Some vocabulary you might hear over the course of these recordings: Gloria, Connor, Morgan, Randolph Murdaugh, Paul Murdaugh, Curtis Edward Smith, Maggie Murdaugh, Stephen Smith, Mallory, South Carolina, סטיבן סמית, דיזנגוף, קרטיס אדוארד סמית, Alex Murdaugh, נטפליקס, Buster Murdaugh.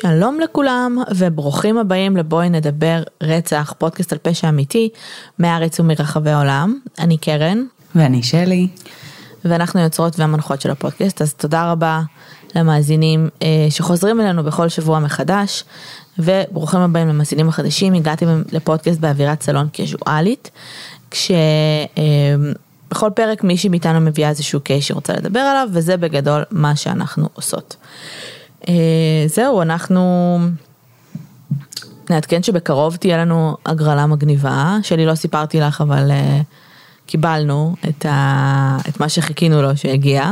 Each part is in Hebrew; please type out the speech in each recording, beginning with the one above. שלום לכולם וברוכים הבאים לבואי נדבר רצח, פודקאסט על פשע אמיתי מארץ ומרחבי העולם. אני קרן. ואני שלי. ואנחנו יוצרות והמנחות של הפודקאסט, אז תודה רבה למאזינים שחוזרים אלינו בכל שבוע מחדש, וברוכים הבאים למאזינים החדשים. הגעתם לפודקאסט באווירת סלון קזואלית, בכל פרק מישהי מאיתנו מביאה איזשהו קייס שרוצה לדבר עליו, וזה בגדול מה שאנחנו עושות. זהו, אנחנו נעדכן שבקרוב תהיה לנו הגרלה מגניבה, שלי לא סיפרתי לך, אבל קיבלנו את מה שחיכינו לו שהגיע.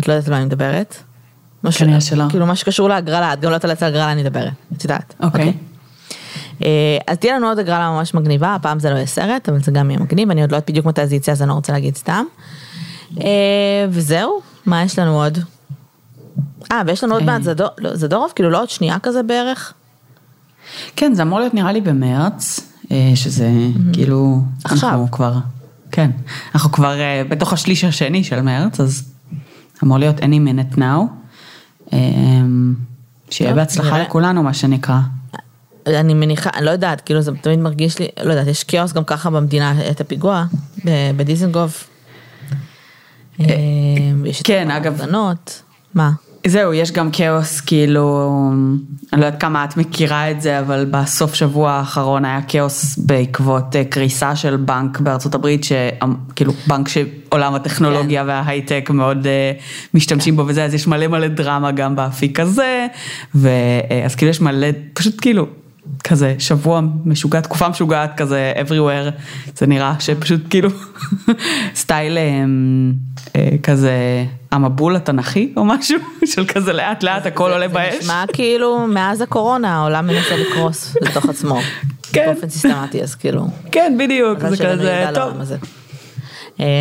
את לא יודעת על מה אני מדברת? כנראה שלא. כאילו מה שקשור להגרלה, את גם לא יודעת על הגרלה אני מדברת, את יודעת. אוקיי. אז תהיה לנו עוד הגרלה ממש מגניבה, הפעם זה לא יהיה סרט, אבל זה גם יהיה מגניב, אני עוד לא יודעת בדיוק מתי זה יצא, אז אני לא רוצה להגיד סתם. וזהו, מה יש לנו עוד? ויש לנו עוד מעט זדורוב, כאילו לא עוד שנייה כזה בערך? כן, זה אמור להיות נראה לי במרץ, שזה כאילו, אנחנו כבר בתוך השליש השני של מרץ, אז אמור להיות any minute now, שיהיה בהצלחה לכולנו מה שנקרא. אני מניחה, אני לא יודעת, כאילו זה תמיד מרגיש לי, לא יודעת, יש כאוס גם ככה במדינה, את הפיגוע, בדיזנגוף. יש את המפגנות. מה? זהו, יש גם כאוס, כאילו, אני לא יודעת כמה את מכירה את זה, אבל בסוף שבוע האחרון היה כאוס בעקבות קריסה של בנק בארצות הברית, כאילו בנק שעולם הטכנולוגיה וההייטק מאוד משתמשים בו וזה, אז יש מלא מלא דרמה גם באפיק הזה, אז כאילו יש מלא, פשוט כאילו, כזה שבוע משוגע, תקופה משוגעת כזה, everywhere, זה נראה שפשוט כאילו, סטייל כזה המבול התנכי או משהו, של כזה לאט לאט הכל עולה באש. זה נשמע כאילו מאז הקורונה העולם מנסה לקרוס לתוך עצמו. כן. באופן סיסטמטי, אז כאילו. כן, בדיוק, זה כזה טוב.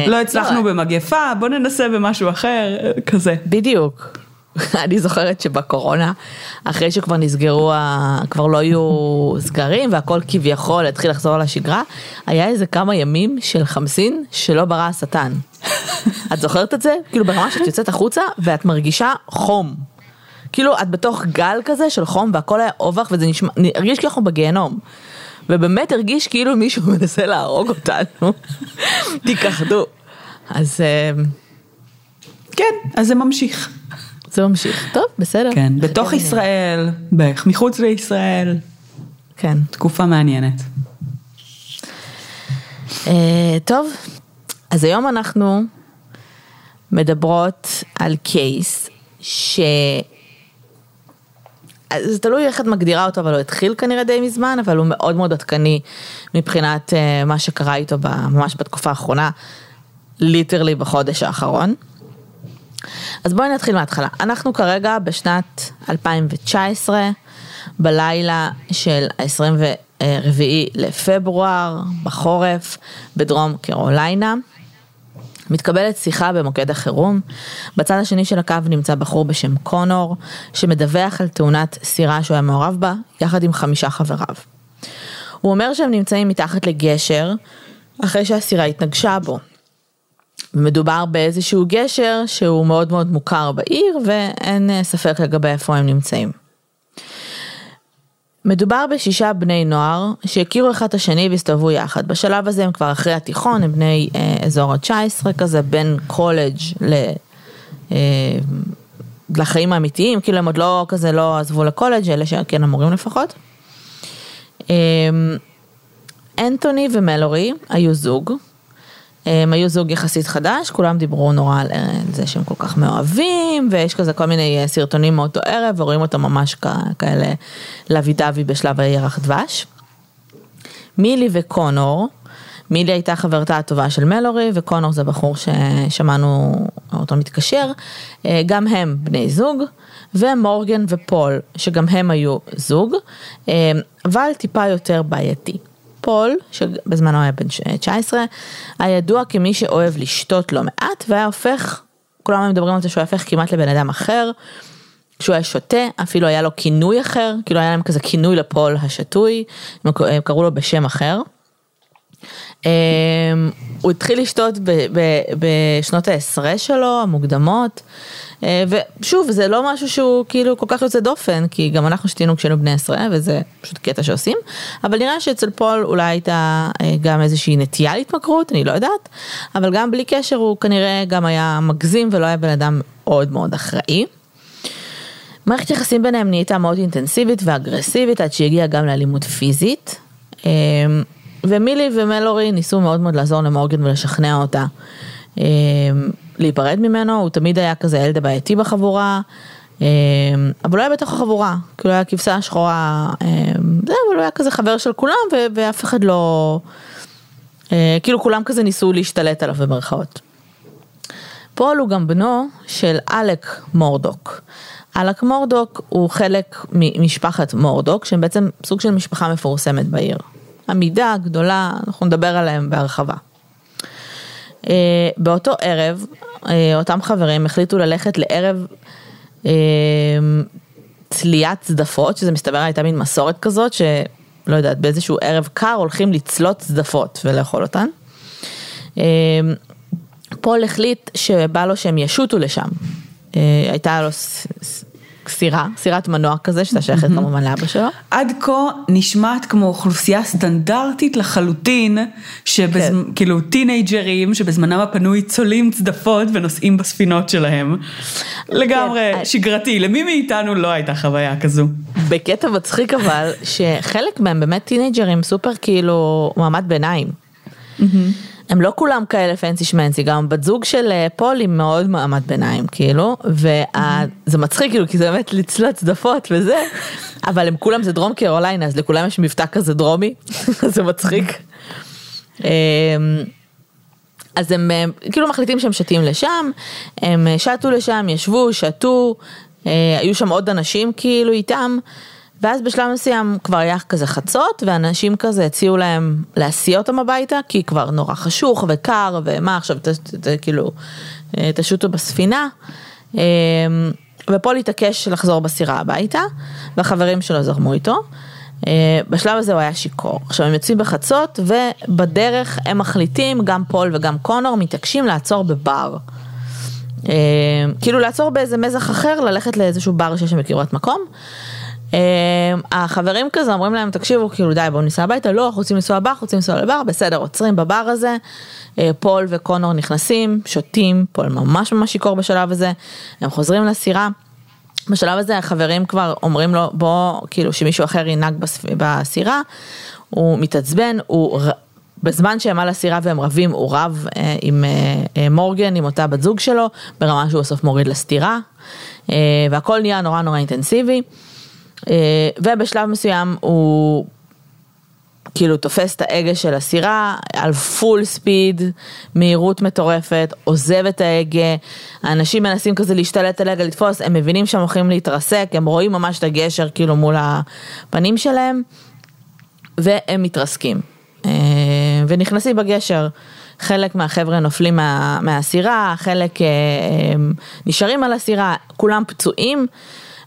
לא הצלחנו במגפה, בוא ננסה במשהו אחר, כזה. בדיוק. אני זוכרת שבקורונה, אחרי שכבר נסגרו, כבר לא היו סגרים, והכל כביכול התחיל לחזור לשגרה, היה איזה כמה ימים של חמסין שלא ברא השטן. את זוכרת את זה? כאילו ברמה שאת יוצאת החוצה, ואת מרגישה חום. כאילו את בתוך גל כזה של חום, והכל היה אובך, וזה נשמע, הרגיש כאילו בגיהנום. ובאמת הרגיש כאילו מישהו מנסה להרוג אותנו. תיכחדו. אז כן, אז זה ממשיך. זה ממשיך. טוב, בסדר. כן, בתוך ישראל, מחוץ לישראל. כן. תקופה מעניינת. טוב, אז היום אנחנו מדברות על קייס זה תלוי איך את מגדירה אותו, אבל הוא התחיל כנראה די מזמן, אבל הוא מאוד מאוד עדכני מבחינת מה שקרה איתו ממש בתקופה האחרונה, ליטרלי בחודש האחרון. אז בואי נתחיל מההתחלה. אנחנו כרגע בשנת 2019, בלילה של 24 לפברואר, בחורף, בדרום קרוליינה. מתקבלת שיחה במוקד החירום. בצד השני של הקו נמצא בחור בשם קונור, שמדווח על תאונת סירה שהוא היה מעורב בה, יחד עם 5 חבריו. הוא אומר שהם נמצאים מתחת לגשר, אחרי שהסירה התנגשה בו. ומדובר באיזשהו גשר שהוא מאוד מאוד מוכר בעיר, ואין ספק לגבי איפה הם נמצאים. מדובר ב6 בני נוער שהכירו אחד את השני והסתובבו יחד. בשלב הזה הם כבר אחרי התיכון, הם בני אזור ה-19 כזה, בין קולג' לחיים האמיתיים, כאילו הם עוד לא כזה לא עזבו לקולג', אלה שכן אמורים לפחות. אנטוני ומלורי היו זוג, הם היו זוג יחסית חדש, כולם דיברו נורא על זה שהם כל כך מאוהבים, ויש כזה כל מיני סרטונים מאותו ערב, ורואים אותו ממש כאלה לוי-דווי בשלב הירח דבש. מילי וקונור, מילי הייתה חברתה הטובה של מלורי, וקונור זה בחור ששמענו אותו מתקשר, גם הם בני זוג, ומורגן ופול, שגם הם היו זוג, אבל טיפה יותר בעייתי. פול, שבזמנו היה בן 19, היה ידוע כמי שאוהב לשתות לא מעט, והיה הופך, כולם הם מדברים על זה שהוא הופך כמעט לבן אדם אחר, כשהוא היה שותה, אפילו היה לו כינוי אחר, כאילו היה להם כזה כינוי לפול השתוי, הם קראו לו בשם אחר, הוא התחיל לשתות בשנות העשרה שלו, המוקדמות, ושוב, זה לא משהו שהוא כאילו כל כך יוצא דופן, כי גם אנחנו שתינו כשאנו בני עשרה, וזה פשוט קטע שעושים, אבל נראה שאצל פול אולי הייתה גם איזושהי נטייה להתמכרות, אני לא יודעת, אבל גם בלי קשר הוא כנראה גם היה מגזים, ולא היה בן אדם מאוד מאוד אחראי. מערכת יחסים ביניהם נהייתה מאוד אינטנסיבית ואגרסיבית, עד שהגיעה גם לאלימות פיזית, ומילי ומלורי ניסו מאוד מאוד לעזור למורגן ולשכנע אותה להיפרד ממנו. הוא תמיד היה כזה ילד הבעייתי בחבורה, אבל לא היה בתוך החבורה, כאילו היה כבשה השחורה, אבל הוא היה כזה חבר של כולם, ואף אחד לא, כאילו כולם כזה ניסו להשתלט עליו במרכאות. פול הוא גם בנו של אלק מורדוק. אלק מורדוק הוא חלק ממשפחת מורדוק, שהם בעצם סוג של משפחה מפורסמת בעיר. המידה גדולה, אנחנו נדבר עליהם בהרחבה. באותו ערב, אותם חברים החליטו ללכת לערב צליית צדפות, שזה מסתבר הייתה מין מסורת כזאת, שלא יודעת, באיזשהו ערב קר הולכים לצלות צדפות ולאכול אותן. פול החליט שבא לו שהם ישוטו לשם. הייתה לו סירת מנוע כזה, שאתה שייכת כמובן לאבא שלו. עד כה נשמעת כמו אוכלוסייה סטנדרטית לחלוטין, כאילו טינג'רים, שבזמנם הפנוי צולים צדפות ונוסעים בספינות שלהם. לגמרי שגרתי, למי מאיתנו לא הייתה חוויה כזו. בקטע מצחיק אבל, שחלק מהם באמת טינג'רים סופר כאילו מעמד ביניים. הם לא כולם כאלה פנסי שמנסי, גם בת זוג של פול היא מאוד מעמד ביניים, כאילו, וזה מצחיק, כאילו, כי זה באמת לצלות צדפות וזה, אבל הם כולם, זה דרום קרוליינה, אז לכולם יש מבטא כזה דרומי, זה מצחיק. אז הם כאילו מחליטים שהם שתים לשם, הם שתו לשם, ישבו, שתו, היו שם עוד אנשים כאילו איתם, ואז בשלב מסוים כבר היה כזה חצות, ואנשים כזה הציעו להם להסיע אותם הביתה, כי כבר נורא חשוך וקר, ומה עכשיו, כאילו, תשוטו בספינה, ופול התעקש לחזור בסירה הביתה, והחברים שלו זרמו איתו, בשלב הזה הוא היה שיקור. עכשיו הם יוצאים בחצות, ובדרך הם מחליטים, גם פול וגם קונור, מתעקשים לעצור בבר, כאילו לעצור באיזה מזח אחר, ללכת לאיזשהו בר שיש שם בקירות מקום, החברים כזה אומרים להם, תקשיבו, כאילו די, בואו ניסע הביתה, לא, רוצים לנסוע הבר, רוצים לנסוע לבר, בסדר, עוצרים בבר הזה, פול וקונור נכנסים, שותים, פול ממש ממש שיקור בשלב הזה, הם חוזרים לסירה, בשלב הזה החברים כבר אומרים לו, בוא, כאילו שמישהו אחר ינהג בסירה, הוא מתעצבן, בזמן שהם על הסירה והם רבים, הוא רב עם מורגן, עם אותה בת זוג שלו, ברמה שהוא בסוף מוריד לסתירה, והכל נהיה נורא נורא אינטנסיבי, ובשלב מסוים הוא כאילו תופס את ההגה של הסירה על פול ספיד, מהירות מטורפת, עוזב את ההגה, האנשים מנסים כזה להשתלט על ההגה, לתפוס, הם מבינים שהם הולכים להתרסק, הם רואים ממש את הגשר כאילו מול הפנים שלהם, והם מתרסקים, ונכנסים בגשר, חלק מהחבר'ה נופלים מהסירה, חלק נשארים על הסירה, כולם פצועים,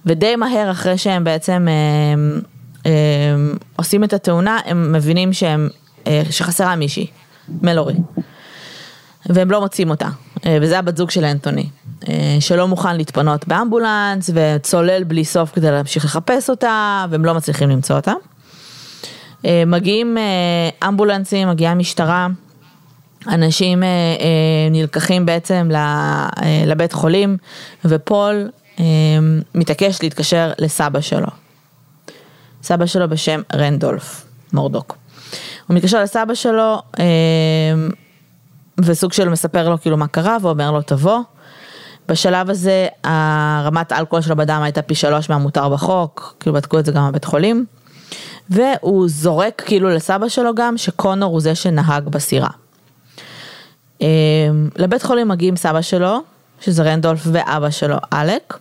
ודי מהר אחרי שהם בעצם עושים את התאונה, הם מבינים שחסרה מישהי, מלורי. והם לא מוצאים אותה. וזה הבת זוג של אנטוני, שלא מוכן להתפנות באמבולנס, וצולל בלי סוף כדי להמשיך לחפש אותה, והם לא מצליחים למצוא אותה. מגיעים אמבולנסים, מגיעה משטרה, אנשים נלקחים בעצם לבית חולים, ופול מתעקש להתקשר לסבא שלו. סבא שלו בשם רנדולף מורדוק. הוא מתקשר לסבא שלו, וסוג שלו מספר לו כאילו מה קרה, ואומר לו תבוא. בשלב הזה, הרמת האלכוהול שלו בדם הייתה פי 3 מהמותר בחוק, כאילו בדקו את זה גם בבית חולים, והוא זורק כאילו לסבא שלו גם, שקונור הוא זה שנהג בסירה. לבית חולים מגיעים סבא שלו, שזה רנדולף ואבא שלו, אלק,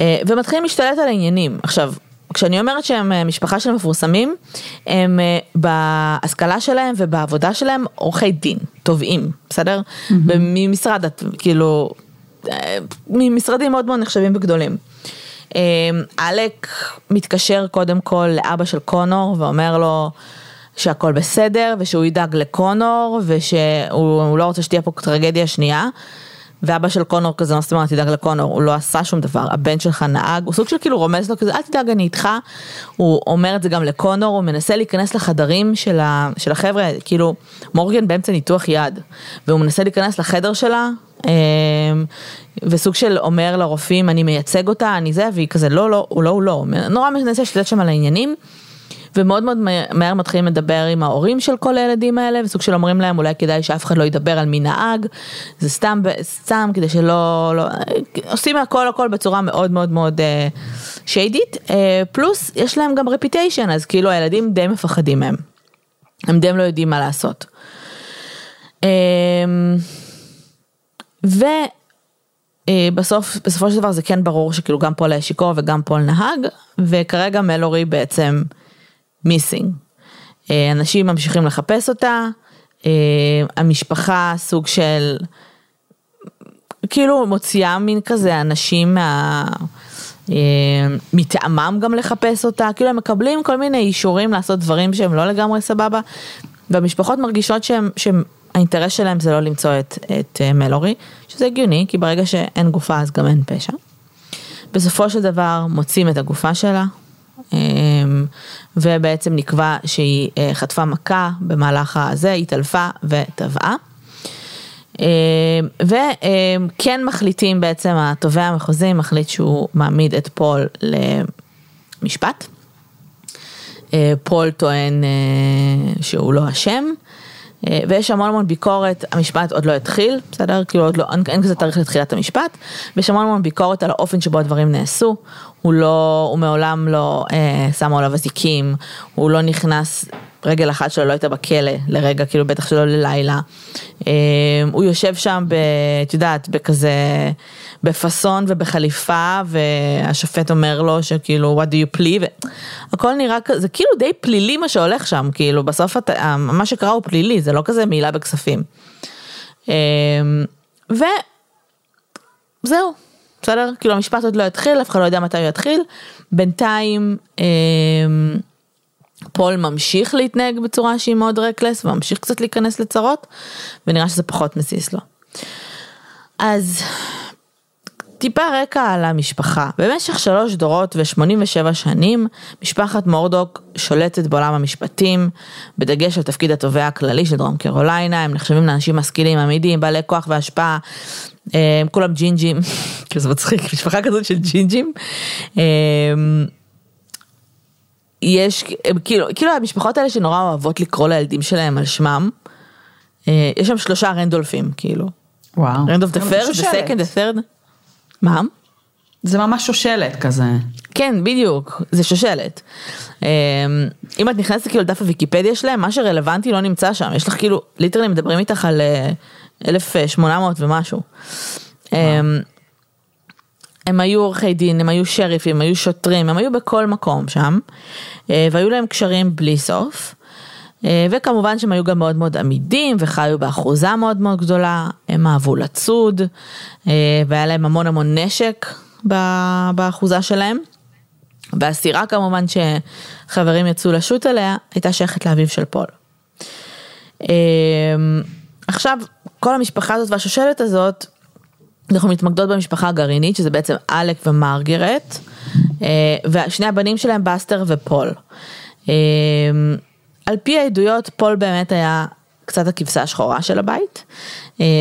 ומתחילים להשתלט על העניינים. עכשיו, כשאני אומרת שהם משפחה של מפורסמים, הם בהשכלה שלהם ובעבודה שלהם עורכי דין, תובעים, בסדר? ממשרד, כאילו, ממשרדים מאוד מאוד נחשבים וגדולים. אלק מתקשר קודם כל לאבא של קונור ואומר לו, שהכל בסדר, ושהוא ידאג לקונור, ושהוא לא רוצה שתהיה פה טרגדיה שנייה, ואבא של קונור כזה, מה זאת אומרת, תדאג לקונור, הוא לא עשה שום דבר, הבן שלך נהג, הוא סוג של כאילו רומז לו כזה, אל תדאג, אני איתך, הוא אומר את זה גם לקונור, הוא מנסה להיכנס לחדרים של החבר'ה, כאילו, מורגן באמצע ניתוח יד, והוא מנסה להיכנס לחדר שלה, וסוג של אומר לרופאים, אני מייצג אותה, אני זה, והיא כזה, לא, לא, הוא לא, הוא לא, נורא מנסה שתדעת שם על העניינים, ומאוד מאוד מהר מתחילים לדבר עם ההורים של כל הילדים האלה, וסוג של אומרים להם, אולי כדאי שאף אחד לא ידבר על מי נהג, זה סתם כדי שלא, עושים הכל בצורה מאוד מאוד מאוד שיידית, פלוס יש להם גם רפיטיישן, אז כאילו הילדים די מפחדים מהם, הם די לא יודעים מה לעשות. ובסופו של דבר זה כן ברור שכאילו גם פול שיקור וגם פול נהג, וכרגע מלורי בעצם מיסינג. אנשים ממשיכים לחפש אותה, המשפחה סוג של, כאילו מוציאה מין כזה אנשים מטעמם גם לחפש אותה, כאילו הם מקבלים כל מיני אישורים לעשות דברים שהם לא לגמרי סבבה, והמשפחות מרגישות שהאינטרס שלהם זה לא למצוא את מלורי, שזה הגיוני, כי ברגע שאין גופה אז גם אין פשע. בסופו של דבר מוצאים את הגופה שלה, ובעצם נקבע שהיא חטפה מכה במהלך הזה, התעלפה וטבעה, וכן מחליטים בעצם, התובע המחוזי מחליט שהוא מעמיד את פול למשפט, פול טוען שהוא לא אשם, ויש המון המון ביקורת, המשפט עוד לא התחיל, בסדר? כאילו עוד לא, אין כזה תאריך לתחילת המשפט, ויש המון המון ביקורת על האופן שבו הדברים נעשו, הוא מעולם לא שם עליו אזיקים, הוא לא נכנס, רגל אחת שלו לא הייתה בכלא לרגע, כאילו בטח שלא ללילה, הוא יושב שם, את יודעת, בכזה, בפסון ובחליפה, והשופט אומר לו שכאילו, what do you please, הכל נראה כזה, זה כאילו די פלילי מה שהולך שם, כאילו בסוף מה שקרה הוא פלילי, זה לא כזה מילה בכספים. וזהו. בסדר? כאילו המשפט עוד לא יתחיל, אף אחד לא יודע מתי הוא יתחיל, בינתיים פול ממשיך להתנהג בצורה שהיא מאוד רקלס, וממשיך קצת להיכנס לצרות, ונראה שזה פחות מסיס לו. אז טיפה רקע על המשפחה. במשך 3 דורות ו87 שנים, משפחת מורדאו שולטת בעולם המשפטים, בדגש על תפקיד התובע הכללי של דרום קרוליינה, הם נחשבים לאנשים משכילים, עמידים, בעלי כוח והשפעה, הם כולם ג'ינג'ים, כי זה מצחיק, משפחה כזאת של ג'ינג'ים, יש, כאילו המשפחות האלה שנורא אוהבות לקרוא לילדים שלהם על שמם, יש שם 3 רנדולפים, כאילו. וואו. רנדולף דה-פרד, דה-סקנד, דה-ת'רד. מה? זה ממש שושלת כזה. כן, בדיוק, זה שושלת. אם את נכנסת כאילו לדף הוויקיפדיה שלהם, מה שרלוונטי לא נמצא שם, יש לך כאילו, ליטרלי מדברים איתך על 1800 ומשהו. הם היו עורכי דין, הם היו שריפים, הם היו שוטרים, הם היו בכל מקום שם, והיו להם קשרים בלי סוף, וכמובן שהם היו גם מאוד מאוד עמידים, וחיו באחוזה מאוד מאוד גדולה, הם אהבו לצוד, והיה להם המון המון נשק באחוזה שלהם, והסירה כמובן שחברים יצאו לשוט עליה, הייתה שייכת לאביו של פול. עכשיו, כל המשפחה הזאת והשושלת הזאת, אנחנו מתמקדות במשפחה הגרעינית, שזה בעצם אלק ומרגרט, ושני הבנים שלהם, בסטר ופול. על פי העדויות, פול באמת היה קצת הכבשה השחורה של הבית,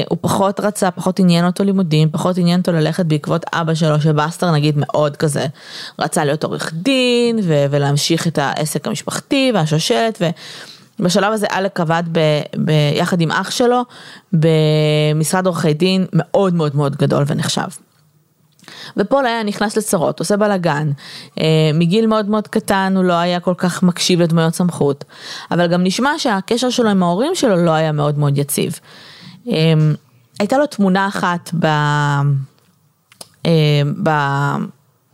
הוא פחות רצה, פחות עניין אותו לימודים, פחות עניין אותו ללכת בעקבות אבא שלו, שבאסטר נגיד מאוד כזה, רצה להיות עורך דין, ולהמשיך את העסק המשפחתי, והשושלת, ובשלב הזה אלק עבד יחד עם אח שלו, במשרד עורכי דין מאוד מאוד מאוד גדול ונחשב. ופול היה נכנס לצרות, עושה בלגן, מגיל מאוד מאוד קטן הוא לא היה כל כך מקשיב לדמויות סמכות, אבל גם נשמע שהקשר שלו עם ההורים שלו לא היה מאוד מאוד יציב. הייתה לו תמונה אחת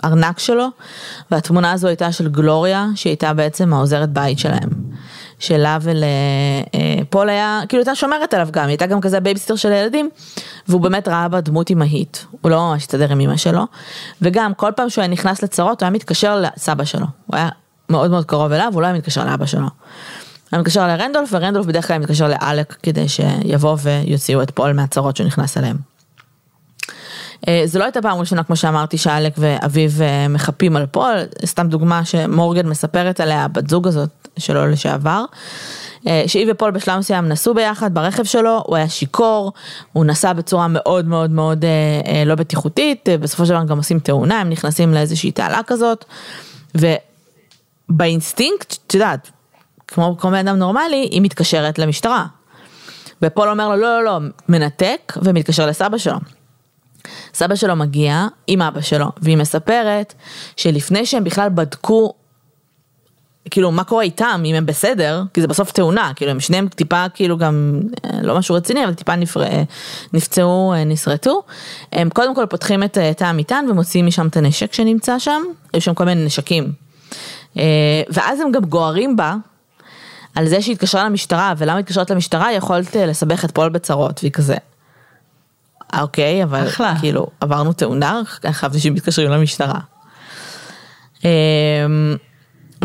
בארנק שלו, והתמונה הזו הייתה של גלוריה, שהייתה בעצם העוזרת בית שלהם, שלה ולפול היה, כאילו הייתה שומרת עליו גם, הייתה גם כזה בייביסיטר של הילדים, והוא באמת ראה בה דמות אימהית, הוא לא ממש הסתדר עם אמא שלו, וגם כל פעם שהוא היה נכנס לצרות, הוא היה מתקשר לסבא שלו, הוא היה מאוד מאוד קרוב אליו, הוא לא היה מתקשר לאבא שלו, אני מתקשר לרנדולף, ורנדולף בדרך כלל מתקשר לאלק, כדי שיבוא ויוציאו את פול מהצרות שהוא נכנס אליהם. זה לא הייתה פעם ראשונה, כמו שאמרתי, שאלק ואביו מחפים על פול, סתם דוגמה שמורגן מספרת עליה, הבת זוג הזאת שלו לשעבר, שהיא ופול בשלב מסוים נסעו ביחד ברכב שלו, הוא היה שיקור, הוא נסע בצורה מאוד מאוד מאוד לא בטיחותית, בסופו של דבר גם עושים תאונה, הם נכנסים לאיזושהי תעלה כזאת, ובאינסטינקט, תדעת, כמו אדם נורמלי, היא מתקשרת למשטרה, ופול אומר לו, לא, לא, לא, מנתק, ומתקשר לסבא שלו. סבא שלו מגיע עם אבא שלו, והיא מספרת שלפני שהם בכלל בדקו, כאילו, מה קורה איתם, אם הם בסדר, כי זה בסוף תאונה, כאילו, הם שניהם טיפה, כאילו, גם, לא משהו רציני, אבל טיפה נפצעו, נשרטו. הם קודם כל פותחים את המטען, ומוציאים משם את הנשק שנמצא שם, יש שם כל מיני נשקים. ואז הם גם גוערים בה, על זה שהתקשרה למשטרה, ולמה התקשרת למשטרה, יכולת לסבך את פול בצרות, והיא כזה. אוקיי, אבל אחלה. כאילו, עברנו תאונה, חייבתי שמתקשרים למשטרה.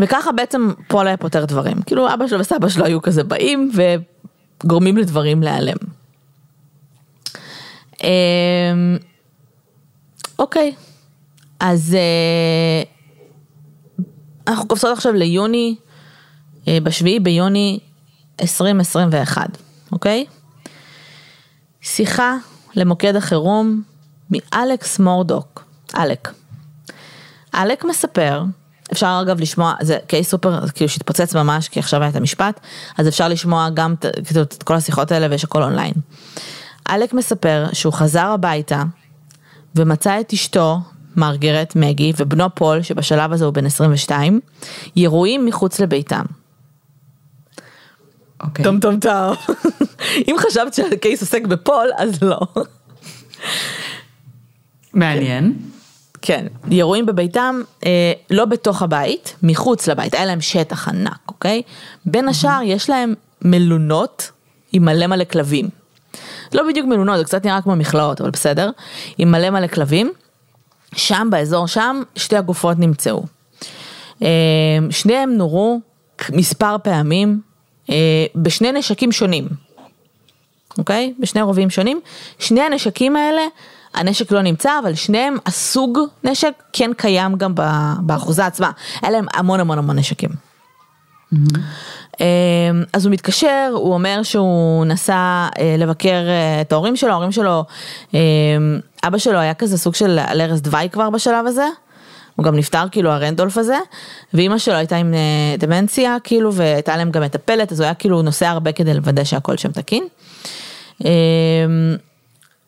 וככה בעצם פול היה פותר דברים. כאילו, אבא שלו וסבא שלו היו כזה באים, וגורמים לדברים להיעלם. אוקיי, אז אנחנו קופצות עכשיו ליוני, בשביעי ביוני 2021, אוקיי? שיחה למוקד החירום מאלכס מורדאו, אלק. אלק מספר, אפשר אגב לשמוע, זה קייס סופר, כאילו שהתפוצץ ממש, כי עכשיו היה את המשפט, אז אפשר לשמוע גם את כל השיחות האלה, ויש הכל אונליין. אלק מספר שהוא חזר הביתה, ומצא את אשתו, מרגרט, מגי, ובנו פול, שבשלב הזה הוא בן 22, ירועים מחוץ לביתם. טום טום טום. אם חשבת שהקייס עוסק בפול, אז לא. מעניין. כן, ירועים בביתם, לא בתוך הבית, מחוץ לבית, היה להם שטח ענק, אוקיי? בין השאר יש להם מלונות עם מלא מלא כלבים. לא בדיוק מלונות, זה קצת נראה כמו מכלאות, אבל בסדר. עם מלא מלא כלבים, שם באזור שם, שתי הגופות נמצאו. שניהם נורו מספר פעמים, בשני נשקים שונים, אוקיי? בשני רובים שונים, שני הנשקים האלה, הנשק לא נמצא, אבל שניהם, הסוג נשק, כן קיים גם באחוזה עצמה. אלה הם המון המון המון נשקים. אז הוא מתקשר, הוא אומר שהוא נסע לבקר את ההורים שלו, ההורים שלו, אבא שלו היה כזה סוג של לרס דווי כבר בשלב הזה, הוא גם נפטר כאילו הרנדולף הזה, ואמא שלו הייתה עם דמנציה כאילו, והייתה להם גם מטפלת, אז הוא היה כאילו נוסע הרבה כדי לוודא שהכל שם תקין.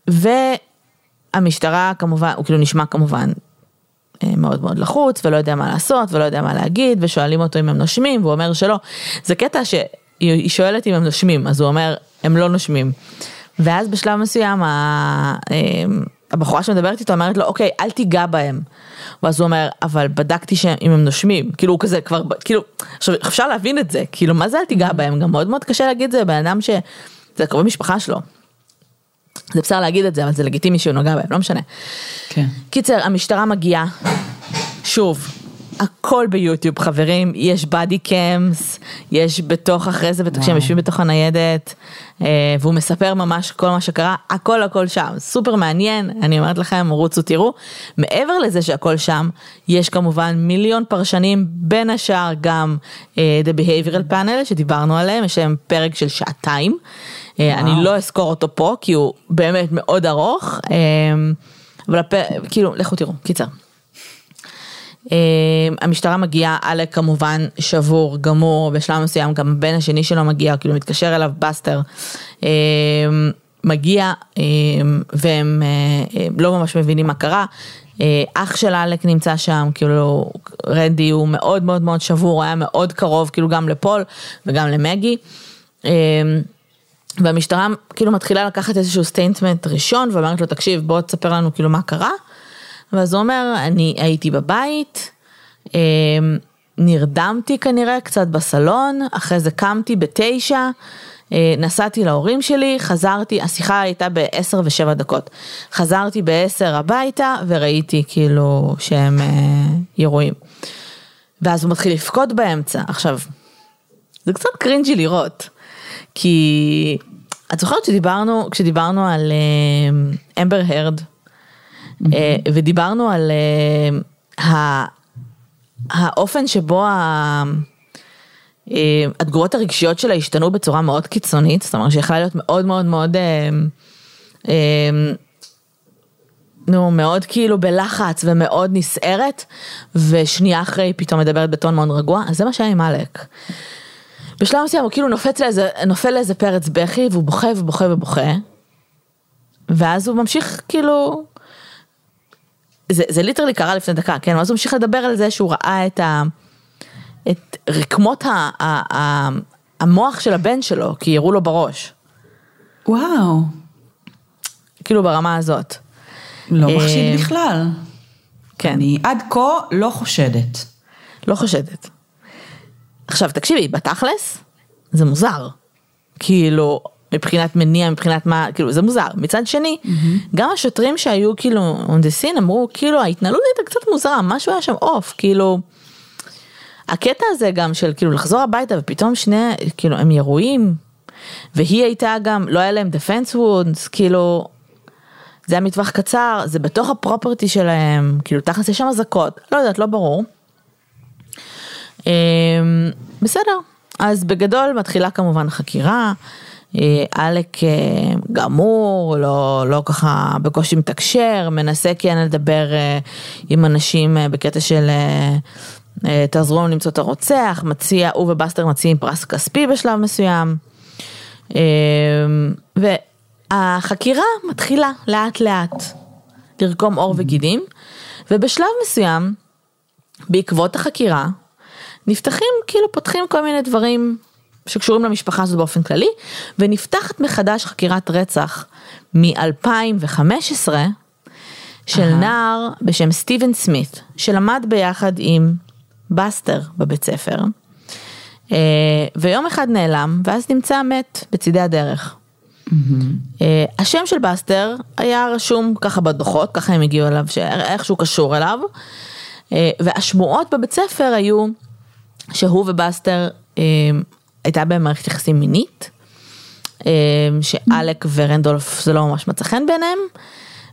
והמשטרה כמובן, הוא כאילו נשמע כמובן מאוד מאוד לחוץ, ולא יודע מה לעשות, ולא יודע מה להגיד, ושואלים אותו אם הם נושמים, והוא אומר שלא. זה קטע שהיא שואלת אם הם נושמים, אז הוא אומר, הם לא נושמים. ואז בשלב מסוים, הבחורה שמדברת איתו אומרת לו, אוקיי, אל תיגע בהם. ואז הוא אומר, אבל בדקתי אם הם נושמים. כאילו, הוא כזה כבר, כאילו, עכשיו, אפשר להבין את זה, כאילו, מה זה אל תיגע בהם? גם מאוד מאוד קשה להגיד זה, בן אדם שזה קרוב משפחה שלו. זה בסדר להגיד את זה, אבל זה לגיטימי שהוא נוגע בהם, לא משנה. כן. קיצר, המשטרה מגיעה, שוב, הכל ביוטיוב, חברים, יש בדי קמס, יש בתוך אחרי זה, כשהם יושבים בתוך הניידת, והוא מספר ממש כל מה שקרה, הכל הכל שם, סופר מעניין, אני אומרת לכם, רוצו תראו, מעבר לזה שהכל שם, יש כמובן מיליון פרשנים, בין השאר גם The Behavioral Panel, שדיברנו עליהם, יש להם פרק של שעתיים, אני לא אזכור אותו פה, כי הוא באמת מאוד ארוך, אבל כאילו, לכו תראו, קיצר. המשטרה מגיעה, אלק כמובן שבור, גמור, בשלב מסוים גם בן השני שלו מגיע, כאילו מתקשר אליו בסטר, מגיע, והם לא ממש מבינים מה קרה, אח של אלק נמצא שם, כאילו רנדי הוא מאוד מאוד מאוד שבור, היה מאוד קרוב, כאילו גם לפול וגם למגי, והמשטרה כאילו מתחילה לקחת איזשהו סטייטמנט ראשון, ואומרת לו, תקשיב, בוא תספר לנו כאילו מה קרה, ואז הוא אומר, אני הייתי בבית, נרדמתי כנראה קצת בסלון, אחרי זה קמתי ב9, נסעתי להורים שלי, חזרתי, השיחה הייתה ב10:07, חזרתי ב10 הביתה, וראיתי כאילו שהם ירועים. ואז הוא מתחיל לפקוד באמצע. עכשיו, זה קצת קרינג'י לראות, כי את זוכרת שדיברנו, כשדיברנו על אמבר הרד, ודיברנו על האופן שבו התגובות הרגשיות שלה השתנו בצורה מאוד קיצונית, זאת אומרת שיכולה להיות מאוד מאוד מאוד, מאוד כאילו בלחץ ומאוד נסערת, ושנייה אחרי פתאום מדברת בטון מאוד רגוע, אז זה מה שהיה עם אלק. בשלב מסוים הוא כאילו נופל לאיזה פרץ בכי, והוא בוכה ובוכה ובוכה, ואז הוא ממשיך כאילו, זה ליטרלי קרה לפני דקה, כן? אז הוא ממשיך לדבר על זה שהוא ראה את רקמות המוח של הבן שלו, כי יראו לו בראש. וואו. כאילו ברמה הזאת. לא מחשיד בכלל. כן. אני עד כה לא חושדת. לא חושדת. עכשיו תקשיבי, בתכלס, זה מוזר. כאילו, מבחינת מניע, מבחינת מה, כאילו, זה מוזר. מצד שני, גם השוטרים שהיו כאילו, אונדסין, אמרו, כאילו, ההתנהלות הייתה קצת מוזרה, משהו היה שם אוף, כאילו, הקטע הזה גם של, כאילו, לחזור הביתה, ופתאום שני, כאילו, הם ירועים, והיא הייתה גם, לא היה להם defense wounds, כאילו, זה היה מטווח קצר, זה בתוך הפרופרטי שלהם, כאילו, תכלס יש שם הזקות, לא יודעת, לא ברור. בסדר, אז בגדול מתחילה כמובן חקירה, אלק גמור, לא ככה בקושי מתקשר, מנסה כן לדבר עם אנשים בקטע של תעזרו לנו למצוא את הרוצח, מציע, הוא ובאסטר מציעים פרס כספי בשלב מסוים, והחקירה מתחילה לאט לאט לרקום אור וגידים, ובשלב מסוים, בעקבות החקירה, נפתחים, כאילו פותחים כל מיני דברים שקשורים למשפחה הזאת באופן כללי, ונפתחת מחדש חקירת רצח מ-2015 של נער בשם סטיבן סמית, שלמד ביחד עם בסטר בבית ספר, ויום אחד נעלם, ואז נמצא מת בצדי הדרך. השם של בסטר היה רשום ככה בדוחות, ככה הם הגיעו אליו, איכשהו קשור אליו, והשמועות בבית ספר היו שהוא ובאסטר הייתה בהם מערכת יחסים מינית, שאלק ורנדולף זה לא ממש מצא חן ביניהם,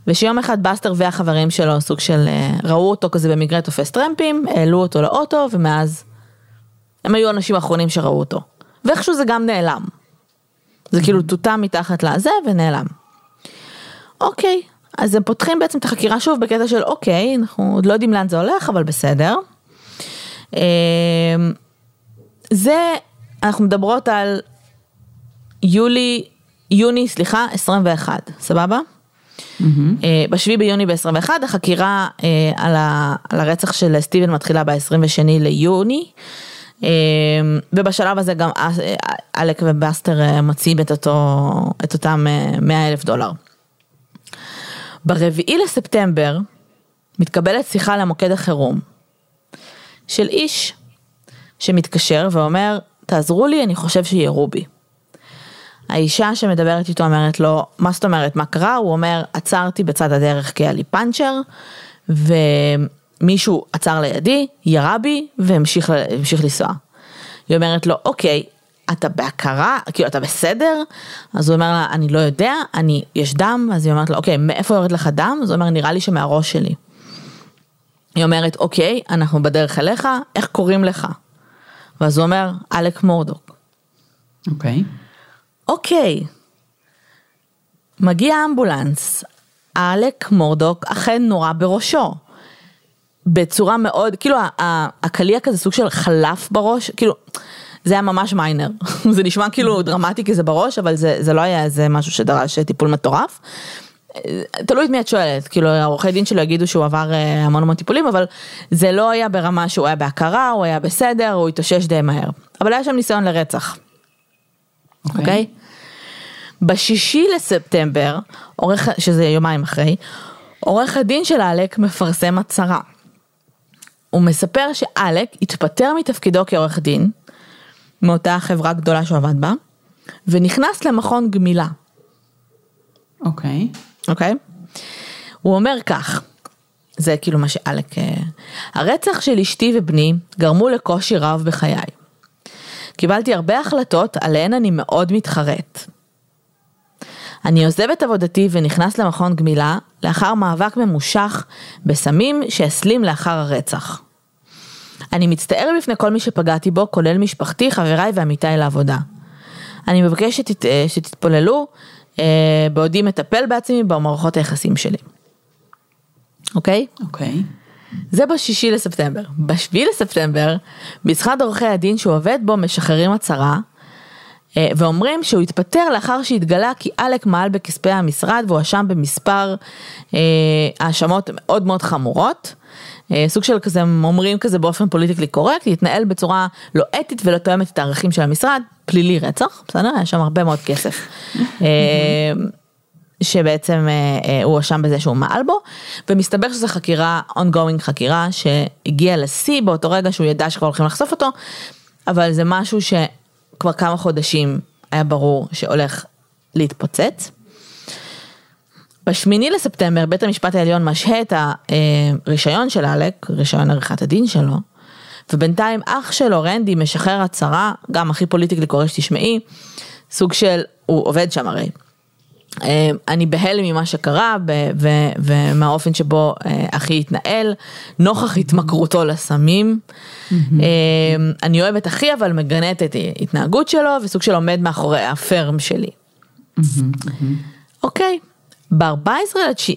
ושיום אחד באסטר והחברים שלו סוג של, ראו אותו כזה במגרה תופס טרמפים, העלו אותו לאוטו, ומאז הם היו אנשים האחרונים שראו אותו. ואיכשהו זה גם נעלם. זה כאילו תותה מתחת לזה ונעלם. אוקיי, אז הם פותחים בעצם את החקירה שוב בקטע של אוקיי, אנחנו עוד לא יודעים לאן זה הולך, אבל בסדר. זה, אנחנו מדברות על יוני 21, סבבה? בשביעי ביוני ב-21, החקירה על הרצח של סטיבן מתחילה ב-22 ליוני, ובשלב הזה גם אלק ובאסטר מציעים את אותם $100,000. ברביעי לספטמבר, מתקבלת שיחה למוקד החירום, של איש שמתקשר ואומר, תעזרו לי, אני חושב שירו בי. האישה שמדברת איתו אומרת לו, מה זאת אומרת, מה קרה? הוא אומר, עצרתי בצד הדרך כי היה לי פנצ'ר, ומישהו עצר לידי, ירה בי, והמשיך לנסוע. היא אומרת לו, אוקיי, אתה בהכרה, כאילו אתה בסדר? אז הוא אומר לה, אני לא יודע, יש דם, אז היא אומרת לו, אוקיי, מאיפה יורד לך דם? אז הוא אומר, נראה לי שמהראש שלי. היא אומרת, אוקיי, אנחנו בדרך אליך, איך קוראים לך? ואז הוא אומר, אלק מורדוג. אוקיי. אוקיי. מגיע אמבולנס, אלק מורדוג אכן נורא בראשו. בצורה מאוד, כאילו, הקליע כזה סוג של חלף בראש, כאילו, זה היה ממש מיינר. זה נשמע כאילו דרמטי כי זה בראש, אבל זה לא היה איזה משהו שדרש טיפול מטורף. תלוי את מי את שואלת, כאילו העורכי דין שלו יגידו שהוא עבר המון טיפולים, אבל זה לא היה ברמה שהוא היה בהכרה, הוא היה בסדר, הוא התאושש די מהר. אבל היה שם ניסיון לרצח. אוקיי? בשישי לספטמבר, שזה יומיים אחרי, עורך הדין של אלק מפרסם הצהרה. הוא מספר שאלק התפטר מתפקידו כעורך דין, מאותה חברה גדולה שהוא עבד בה, ונכנס למכון גמילה. אוקיי. אוקיי? הוא אומר כך, זה כאילו מה שאלק, הרצח של אשתי ובני גרמו לקושי רב בחיי. קיבלתי הרבה החלטות עליהן אני מאוד מתחרט. אני עוזב את עבודתי ונכנס למכון גמילה לאחר מאבק ממושך בסמים שהסלים לאחר הרצח. אני מצטער בפני כל מי שפגעתי בו, כולל משפחתי, חבריי ועמיתיי לעבודה. אני מבקש שתתפוללו בעודי מטפל בעצמי במערכות היחסים שלי. אוקיי? אוקיי. זה ב6 לספטמבר. ב7 לספטמבר, משרד עורכי הדין שהוא עובד בו משחררים הצהרה, ואומרים שהוא התפטר לאחר שהתגלה כי אלק מעל בכספי המשרד, והוא אשם במספר האשמות מאוד מאוד חמורות, סוג של כזה, אומרים כזה באופן פוליטיקלי קורקט, להתנהל בצורה לא אתית ולא תואמת את הערכים של המשרד, פלילי רצח, בסדר? היה שם הרבה מאוד כסף, שבעצם הוא אשם בזה שהוא מעל בו, ומסתבר שזו חקירה, ongoing חקירה, שהגיעה לשיא באותו רגע שהוא ידע שכבר הולכים לחשוף אותו, אבל זה משהו ש... כבר כמה חודשים היה ברור שהולך להתפוצץ. ב8 לספטמבר בית המשפט העליון משהה את הרישיון של אלק, רישיון עריכת הדין שלו, ובינתיים אח שלו רנדי משחרר הצהרה, גם הכי פוליטיקלי קורא שתשמעי, סוג של, הוא עובד שם הרי. אני בהלם ממה שקרה ומהאופן שבו אחי התנהל נוכח התמכרותו לסמים. אני אוהב את אחי אבל מגנית את ההתנהגות שלו וסוג של עומד מאחורי הפרם שלי. אוקיי, ב14/9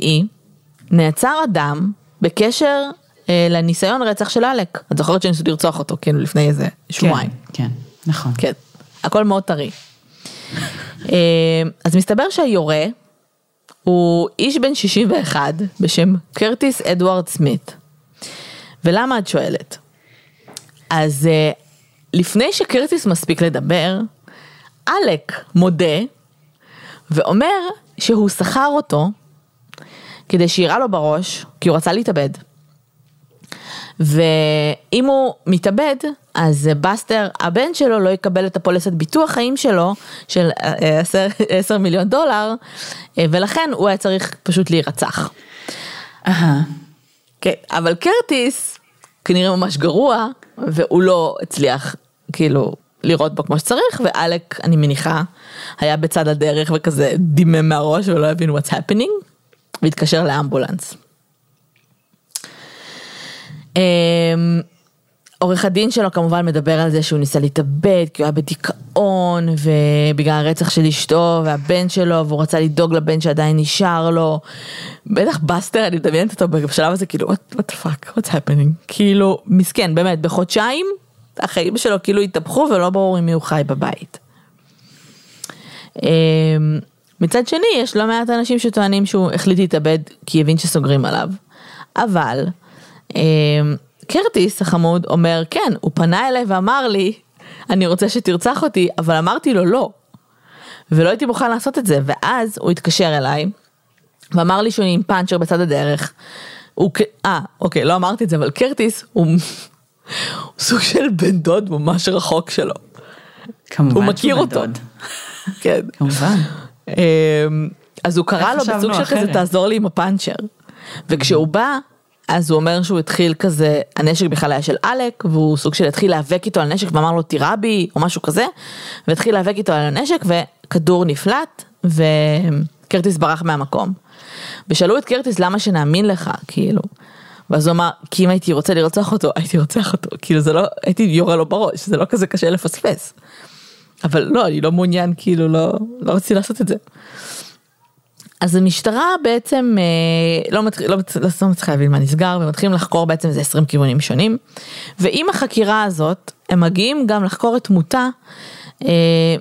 נעצר אדם בקשר לניסיון רצח של אלק. את זוכרת שניסו לרצוח אותו כאילו לפני איזה שבועיים? כן, נכון. הכל מאוד טרי. אז מסתבר שהיורה הוא איש בן 61 בשם קרטיס אדוארד סמית. ולמה את שואלת? אז לפני שקרטיס מספיק לדבר, אלק מודה ואומר שהוא שכר אותו כדי שירה לו בראש, כי הוא רצה להתאבד. ואם הוא מתאבד, אז בסטר, הבן שלו, לא יקבל את הפוליסת ביטוח חיים שלו, של 10 מיליון דולר, ולכן הוא היה צריך פשוט להירצח. כן, אבל קרטיס, כנראה ממש גרוע, והוא לא הצליח, כאילו, לראות בו כמו שצריך, ואלק, אני מניחה, היה בצד הדרך, וכזה דימם מהראש, ולא הבין what's happening, והתקשר לאמבולנס. עורך הדין שלו כמובן מדבר על זה שהוא ניסה להתאבד כי הוא היה בדיכאון ובגלל הרצח של אשתו והבן שלו, והוא רצה לדאוג לבן שעדיין נשאר לו. בטח בסטר, אני מדמיינת אותו בשלב הזה כאילו what the fuck, what's happening, כאילו מסכן, באמת בחודשיים החיים שלו כאילו התהפכו ולא ברור עם מי הוא חי בבית. מצד שני יש לא מעט אנשים שטוענים שהוא החליט להתאבד כי הבין שסוגרים עליו, אבל קרטיס החמוד אומר, כן, הוא פנה אליי ואמר לי, אני רוצה שתרצח אותי, אבל אמרתי לו לא, ולא הייתי מוכן לעשות את זה, ואז הוא התקשר אליי, ואמר לי שהוא עם פאנצ'ר בצד הדרך, אוקיי, לא אמרתי את זה, אבל קרטיס הוא סוג של בן דוד ממש רחוק שלו, הוא מכיר אותו, כן, כמובן, אז הוא קרא לו בסוג של כזה, תעזור לי עם הפאנצ'ר, וכשהוא בא, אז הוא אומר שהוא התחיל כזה, הנשק בכלל היה של אלק, והוא סוג של התחיל להיאבק איתו על הנשק, ואמר לו תירה בי, או משהו כזה, והתחיל להיאבק איתו על הנשק, וכדור נפלט, וקרטיס ברח מהמקום. ושאלו את קרטיס, למה שנאמין לך, כאילו? ואז הוא אמר, כי אם הייתי רוצה לרצוח אותו, הייתי רוצח אותו, כאילו זה לא, הייתי יורה לו בראש, זה לא כזה קשה לפספס. אבל לא, אני לא מעוניין, כאילו, לא רציתי לעשות את זה. אז המשטרה בעצם לא מצליחה להבין מה נסגר, ומתחילים לחקור בעצם זה 20 כיוונים שונים, ועם החקירה הזאת, הם מגיעים גם לחקור את מותה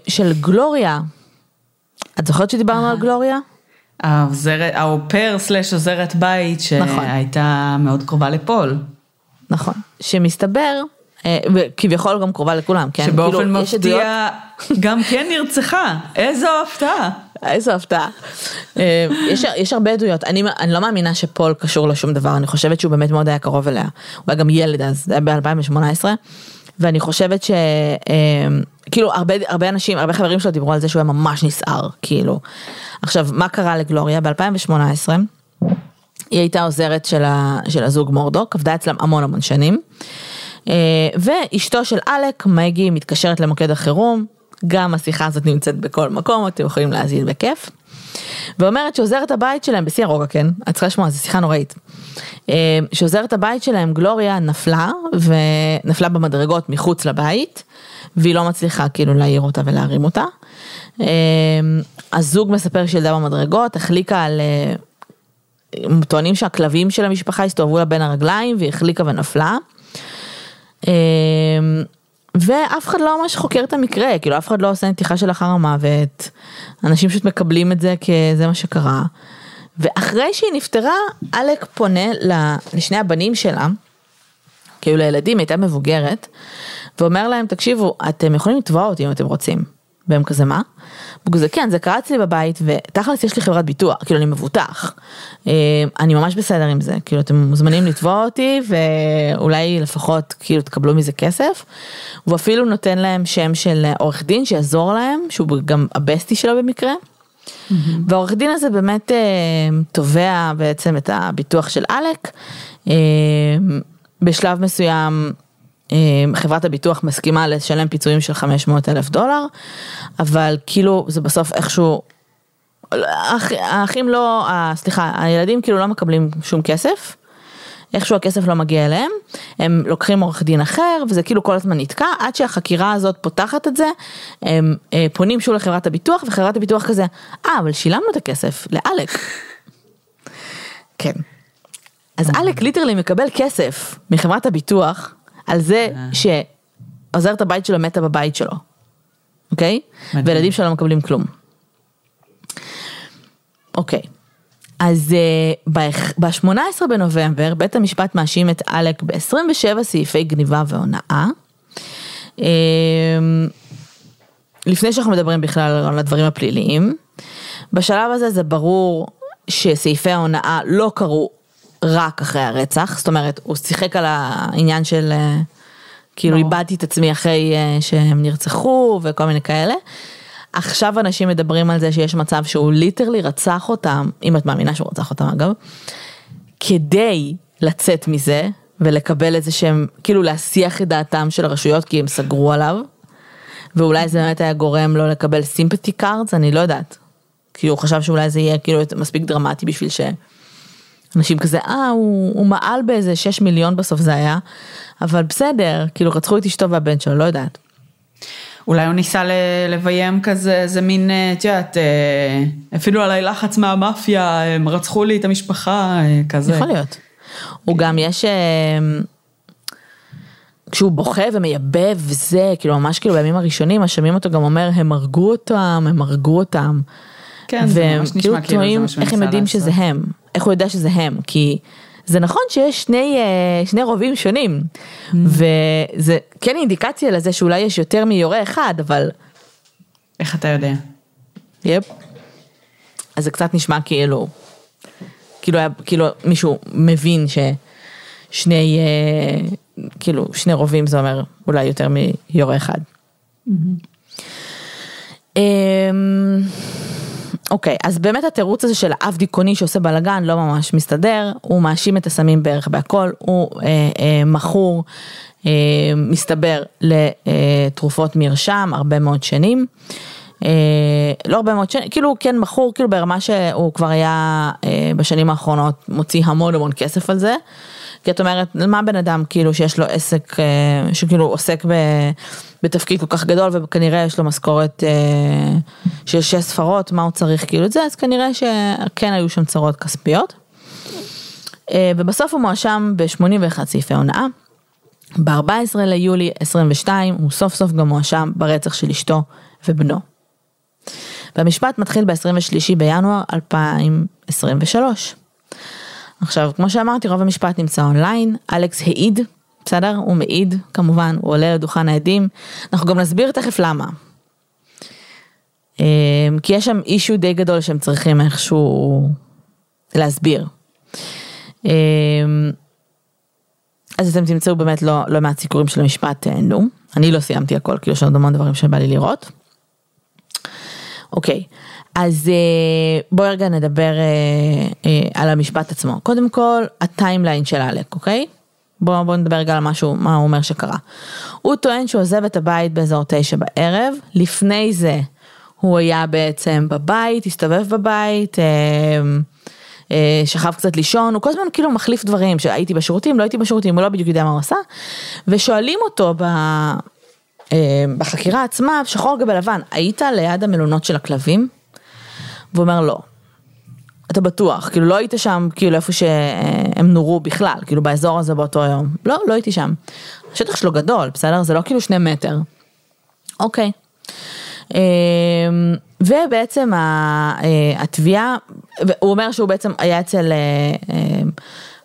של גלוריה. את זוכרת שדיברנו על גלוריה? האופר/עוזרת בית, שהייתה מאוד קרובה לפול. נכון, שמסתבר, וכביכול גם קרובה לכולם, שבאופן מפתיע גם כן נרצחה, איזו הפתעה. איזו הפתעה. יש הרבה עדויות. אני לא מאמינה שפול קשור לשום דבר. אני חושבת שהוא באמת מאוד היה קרוב אליה. הוא היה גם ילד אז, זה היה ב-2018. ואני חושבת ש... כאילו, הרבה אנשים, הרבה חברים שלו דיברו על זה שהוא היה ממש נסער, כאילו. עכשיו, מה קרה לגלוריה? ב-2018, היא הייתה עוזרת של הזוג מורדוק, עבדה אצלם המון שנים. ואשתו של אלק, מגי, מתקשרת למוקד החירום, גם השיחה הזאת נמצאת בכל מקום, אתם יכולים להזין בכיף, ואומרת שעוזרת הבית שלהם, בשיא הרוגע, כן? את צריכה לשמוע, זו שיחה נוראית. שעוזרת הבית שלהם, גלוריה, נפלה, ונפלה במדרגות מחוץ לבית, והיא לא מצליחה כאילו להעיר אותה ולהרים אותה. הזוג מספר שילדה במדרגות, החליקה על... טוענים שהכלבים של המשפחה הסתובבו לה בין הרגליים, והיא החליקה ונפלה. ואף אחד לא ממש חוקר את המקרה, כאילו אף אחד לא עושה נתיחה של אחר המוות, אנשים פשוט מקבלים את זה כזה מה שקרה, ואחרי שהיא נפטרה, אלק פונה לשני הבנים שלה, כאילו לילדים, הייתה מבוגרת, ואומר להם, תקשיבו, אתם יכולים לתבוע אותי אם אתם רוצים, והם כזה מה? וכזה, כן, זה קרה אצלי בבית, ותכלס יש לי חברת ביטוח, כאילו אני מבוטח, אני ממש בסדר עם זה, כאילו אתם מוזמנים לתבוע אותי, ואולי לפחות כאילו תקבלו מזה כסף, הוא אפילו נותן להם שם של עורך דין, שיעזור להם, שהוא גם הבסטי שלו במקרה, והעורך דין הזה באמת תובע בעצם את הביטוח של אלק, בשלב מסוים, חברת הביטוח מסכימה לשלם פיצויים של $500,000, אבל כאילו זה בסוף איכשהו, האחים לא, סליחה, הילדים כאילו לא מקבלים שום כסף, איכשהו הכסף לא מגיע אליהם, הם לוקחים עורך דין אחר, וזה כאילו כל הזמן נתקע, עד שהחקירה הזאת פותחת את זה, הם פונים שוב לחברת הביטוח, וחברת הביטוח כזה, אבל שילמנו את הכסף, לאלק. כן. אז אלק ליטרלי מקבל כסף מחברת הביטוח, על זה שעוזרת הבית שלו מתה בבית שלו. אוקיי? וילדים שלו מקבלים כלום. אוקיי. אז ב-18 בנובמבר, בית המשפט מאשים את אלק ב-27 סעיפי גניבה והונאה. לפני שאנחנו מדברים בכלל על הדברים הפליליים, בשלב הזה זה ברור שסעיפי ההונאה לא קרו רק אחרי הרצח, זאת אומרת, הוא שיחק על העניין של, כאילו איבדתי את עצמי אחרי שהם נרצחו, וכל מיני כאלה. עכשיו אנשים מדברים על זה שיש מצב שהוא ליטרלי רצח אותם, אם את מאמינה שהוא רצח אותם אגב, כדי לצאת מזה, ולקבל איזה שהם, כאילו להסיח את דעתם של הרשויות, כי הם סגרו עליו, ואולי זה באמת היה גורם לו לקבל סימפתי קארדס, אני לא יודעת. כי הוא חשב שאולי זה יהיה כאילו מספיק דרמטי בשביל ש... אנשים כזה, הוא מעל באיזה 6 מיליון בסוף זה היה, אבל בסדר, כאילו רצחו את אשתו והבן שלו, לא יודעת. אולי הוא ניסה לביים כזה, איזה מין, תיאת, אפילו עליי לחץ מהמאפיה, הם רצחו לי את המשפחה, כזה. יכול להיות. הוא גם יש, כשהוא בוכה ומייבב וזה, כאילו ממש כאילו בימים הראשונים, השמים אותו גם אומר, הם הרגו אותם. כן, זה ממש נשמע כאילו זה מה שהוא ניסה לעשות. איך הם יודעים שזה הם? איך הוא יודע שזה הם, כי זה נכון שיש שני רובים שונים, וזה כן אינדיקציה לזה שאולי יש יותר מיורה אחד, אבל... איך אתה יודע? יפ. אז זה קצת נשמע כאילו מישהו מבין ששני, כאילו שני רובים זה אומר אולי יותר מיורה אחד. אוקיי, אז באמת התירוץ הזה של האב דיכאוני שעושה בלגן לא ממש מסתדר, הוא מאשים את הסמים בערך בהכל, הוא מכור, מסתבר לתרופות מרשם הרבה מאוד שנים, לא הרבה מאוד שנים, כאילו כן מכור, כאילו ברמה שהוא כבר היה בשנים האחרונות מוציא המון כסף על זה, כי את אומרת, מה בן אדם כאילו שיש לו עסק, שכאילו עוסק בתפקיד כל כך גדול, וכנראה יש לו משכורת של 6 ספרות, מה הוא צריך כאילו את זה, אז כנראה שכן היו שם צרות כספיות, ובסוף הוא מואשם ב-81 סעיפי הונאה, ב-14 ליולי 22, הוא סוף סוף גם מואשם ברצח של אשתו ובנו. והמשפט מתחיל ב-23 בינואר 2023. עכשיו, כמו שאמרתי, רוב המשפט נמצא אונליין, אלכס העיד, בסדר? הוא מעיד, כמובן, הוא עולה לדוכן העדים, אנחנו גם נסביר תכף למה. כי יש שם אישו די גדול שהם צריכים איכשהו להסביר. אז אתם תמצאו באמת לא מהסיכורים של המשפט, נו. אני לא סיימתי הכל, כאילו יש עוד המון דברים שבא לי לראות. אוקיי. אז בואו רגע נדבר על המשפט עצמו. קודם כל, הטיימליין של אלק, אוקיי? בואו נדבר רגע על משהו, מה הוא אומר שקרה. הוא טוען שהוא עוזב את הבית באזור 9 בערב, לפני זה הוא היה בעצם בבית, הסתובב בבית, שכב קצת לישון, הוא כל הזמן כאילו מחליף דברים, שהייתי בשירותים, לא הייתי בשירותים, הוא לא בדיוק יודע מה הוא עשה, ושואלים אותו בחקירה עצמה, שחור גבי לבן, היית ליד המלונות של הכלבים? והוא אומר לא. אתה בטוח, כאילו לא היית שם, כאילו איפה שהם נורו בכלל, כאילו באזור הזה באותו היום. לא, לא הייתי שם. השטח שלו גדול, בסדר? זה לא כאילו 2 מטר. אוקיי. ובעצם התביעה, הוא אומר שהוא בעצם היה אצל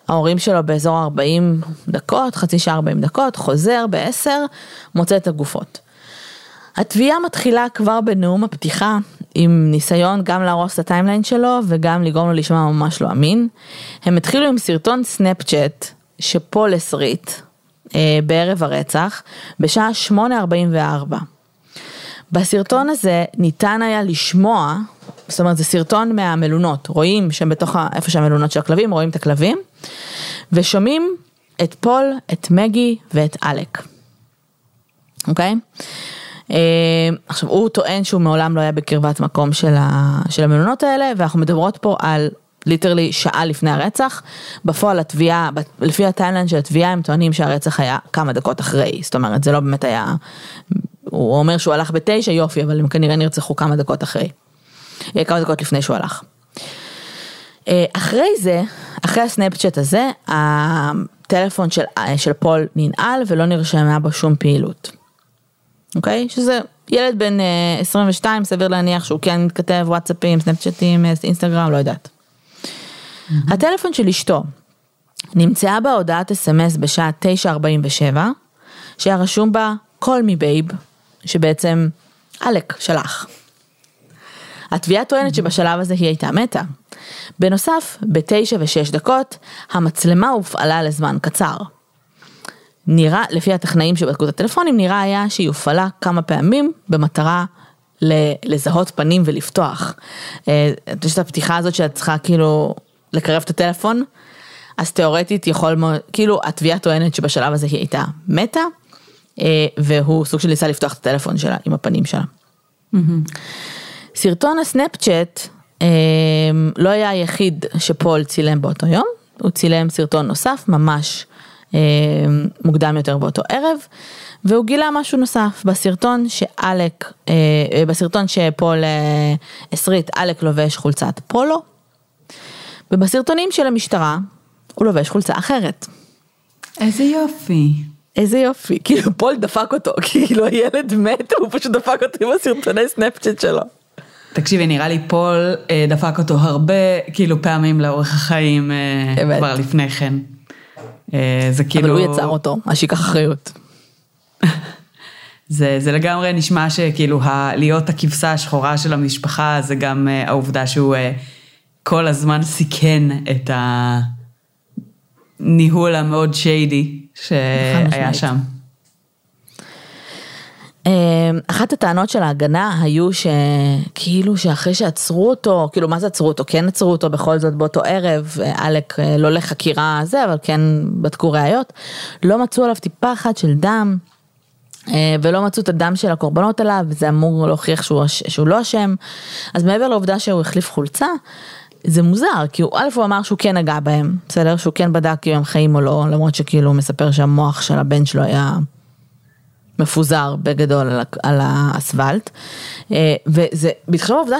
ההורים שלו באזור 40 דקות, חצי שעה 40 דקות, חוזר ב-10, מוצא את הגופות. התביעה מתחילה כבר בנאום הפתיחה, עם ניסיון גם להרוס את הטיימליין שלו, וגם לגרום לו לשמוע ממש לא אמין. הם התחילו עם סרטון סנאפצ'אט, שפול הסריט, בערב הרצח, בשעה 8:44. בסרטון הזה ניתן היה לשמוע, זאת אומרת זה סרטון מהמלונות, רואים שם בתוך איפה שהמלונות של הכלבים, רואים את הכלבים, ושומעים את פול, את מגי ואת אלק. אוקיי? עכשיו הוא טוען שהוא מעולם לא היה בקרבת מקום של המלונות האלה, ואנחנו מדברות פה על ליטרלי שעה לפני הרצח. בפועל התביעה, לפי הטיילנד של התביעה, הם טוענים שהרצח היה כמה דקות אחרי, זאת אומרת זה לא באמת היה, הוא אומר שהוא הלך 9, יופי, אבל הם כנראה נרצחו כמה דקות אחרי, כמה דקות לפני שהוא הלך. אחרי זה, אחרי הסנאפצ'אט הזה, הטלפון של פול ננעל ולא נרשמה בו שום פעילות. אוקיי? שזה ילד בן 22, סביר להניח שהוא כן מתכתב וואטסאפים, סנאפצ'אטים, אינסטגרם, לא יודעת. הטלפון של אשתו נמצאה בה הודעת אס-אמס בשעה 9:47, שהיה רשום בה "Call me babe", שבעצם אלק שלח. התביעה טוענת שבשלב הזה היא הייתה מתה. בנוסף, ב-9:06, המצלמה הופעלה לזמן קצר. נראה, לפי הטכנאים שבדקו את הטלפונים, נראה היה שהיא הופעלה כמה פעמים במטרה לזהות פנים ולפתוח. יש את הפתיחה הזאת שאת צריכה כאילו לקרב את הטלפון, אז תיאורטית יכול, כאילו התביעה טוענת שבשלב הזה היא הייתה מתה, והוא סוג של ניסה לפתוח את הטלפון שלה עם הפנים שלה. סרטון הסנאפצ'אט לא היה היחיד שפול צילם באותו יום, הוא צילם סרטון נוסף ממש מוקדם יותר באותו ערב, והוא גילה משהו נוסף בסרטון בסרטון שפול הסריט, אלק לובש חולצת פולו, ובסרטונים של המשטרה הוא לובש חולצה אחרת. איזה יופי. איזה יופי, כאילו פול דפק אותו, כאילו הילד מת, הוא פשוט דפק אותו עם הסרטוני סנאפצ'אט שלו. תקשיבי, נראה לי פול דפק אותו הרבה, כאילו פעמים לאורך החיים כבר לפני כן. זה כאילו... אבל הוא יצר אותו, השיקה אחריות. זה לגמרי נשמע שכאילו להיות הכבשה השחורה של המשפחה, זה גם העובדה שהוא כל הזמן סיכן את הניהול המאוד שיידי שהיה שם. אחת הטענות של ההגנה היו שכאילו שאחרי שעצרו אותו, כאילו מה זה עצרו אותו? כן עצרו אותו בכל זאת באותו ערב, אלק לא לחקירה זה, אבל כן בדקו ראיות, לא מצאו עליו טיפה אחת של דם, ולא מצאו את הדם של הקורבנות עליו, וזה אמור להוכיח שהוא לא אשם, אז מעבר לעובדה שהוא החליף חולצה, זה מוזר, כי הוא אמר שהוא כן נגע בהם, בסדר? שהוא כן בדק אם הם חיים או לא, למרות שכאילו הוא מספר שהמוח של הבן שלו היה... מפוזר בגדול על האספלט, וזה, בתחילה העובדה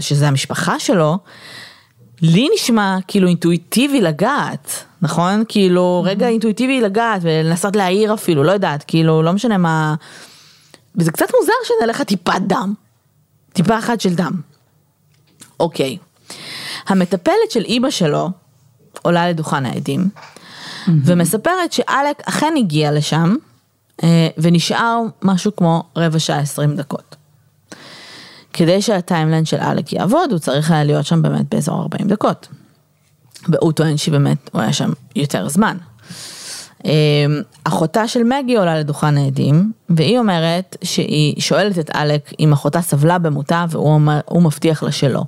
שזה המשפחה שלו, לי נשמע כאילו אינטואיטיבי לגעת, נכון? כאילו רגע אינטואיטיבי לגעת, ולנסות להעיר אפילו, לא יודעת, כאילו לא משנה מה, וזה קצת מוזר שנלך טיפת דם, טיפה אחת של דם. אוקיי. המטפלת של אימא שלו, עולה לדוכן העדים, ומספרת שאלק אכן הגיע לשם, ונשאר משהו כמו 15:20. כדי שהטיימליין של אלק יעבוד, הוא צריך היה להיות שם באמת באזור 40 דקות. והוא טוען שבאמת הוא היה שם יותר זמן. אחותה של מגי עולה לדוכן העדים, והיא אומרת שהיא שואלת את אלק אם אחותה סבלה במותה, והוא מבטיח לה שלא.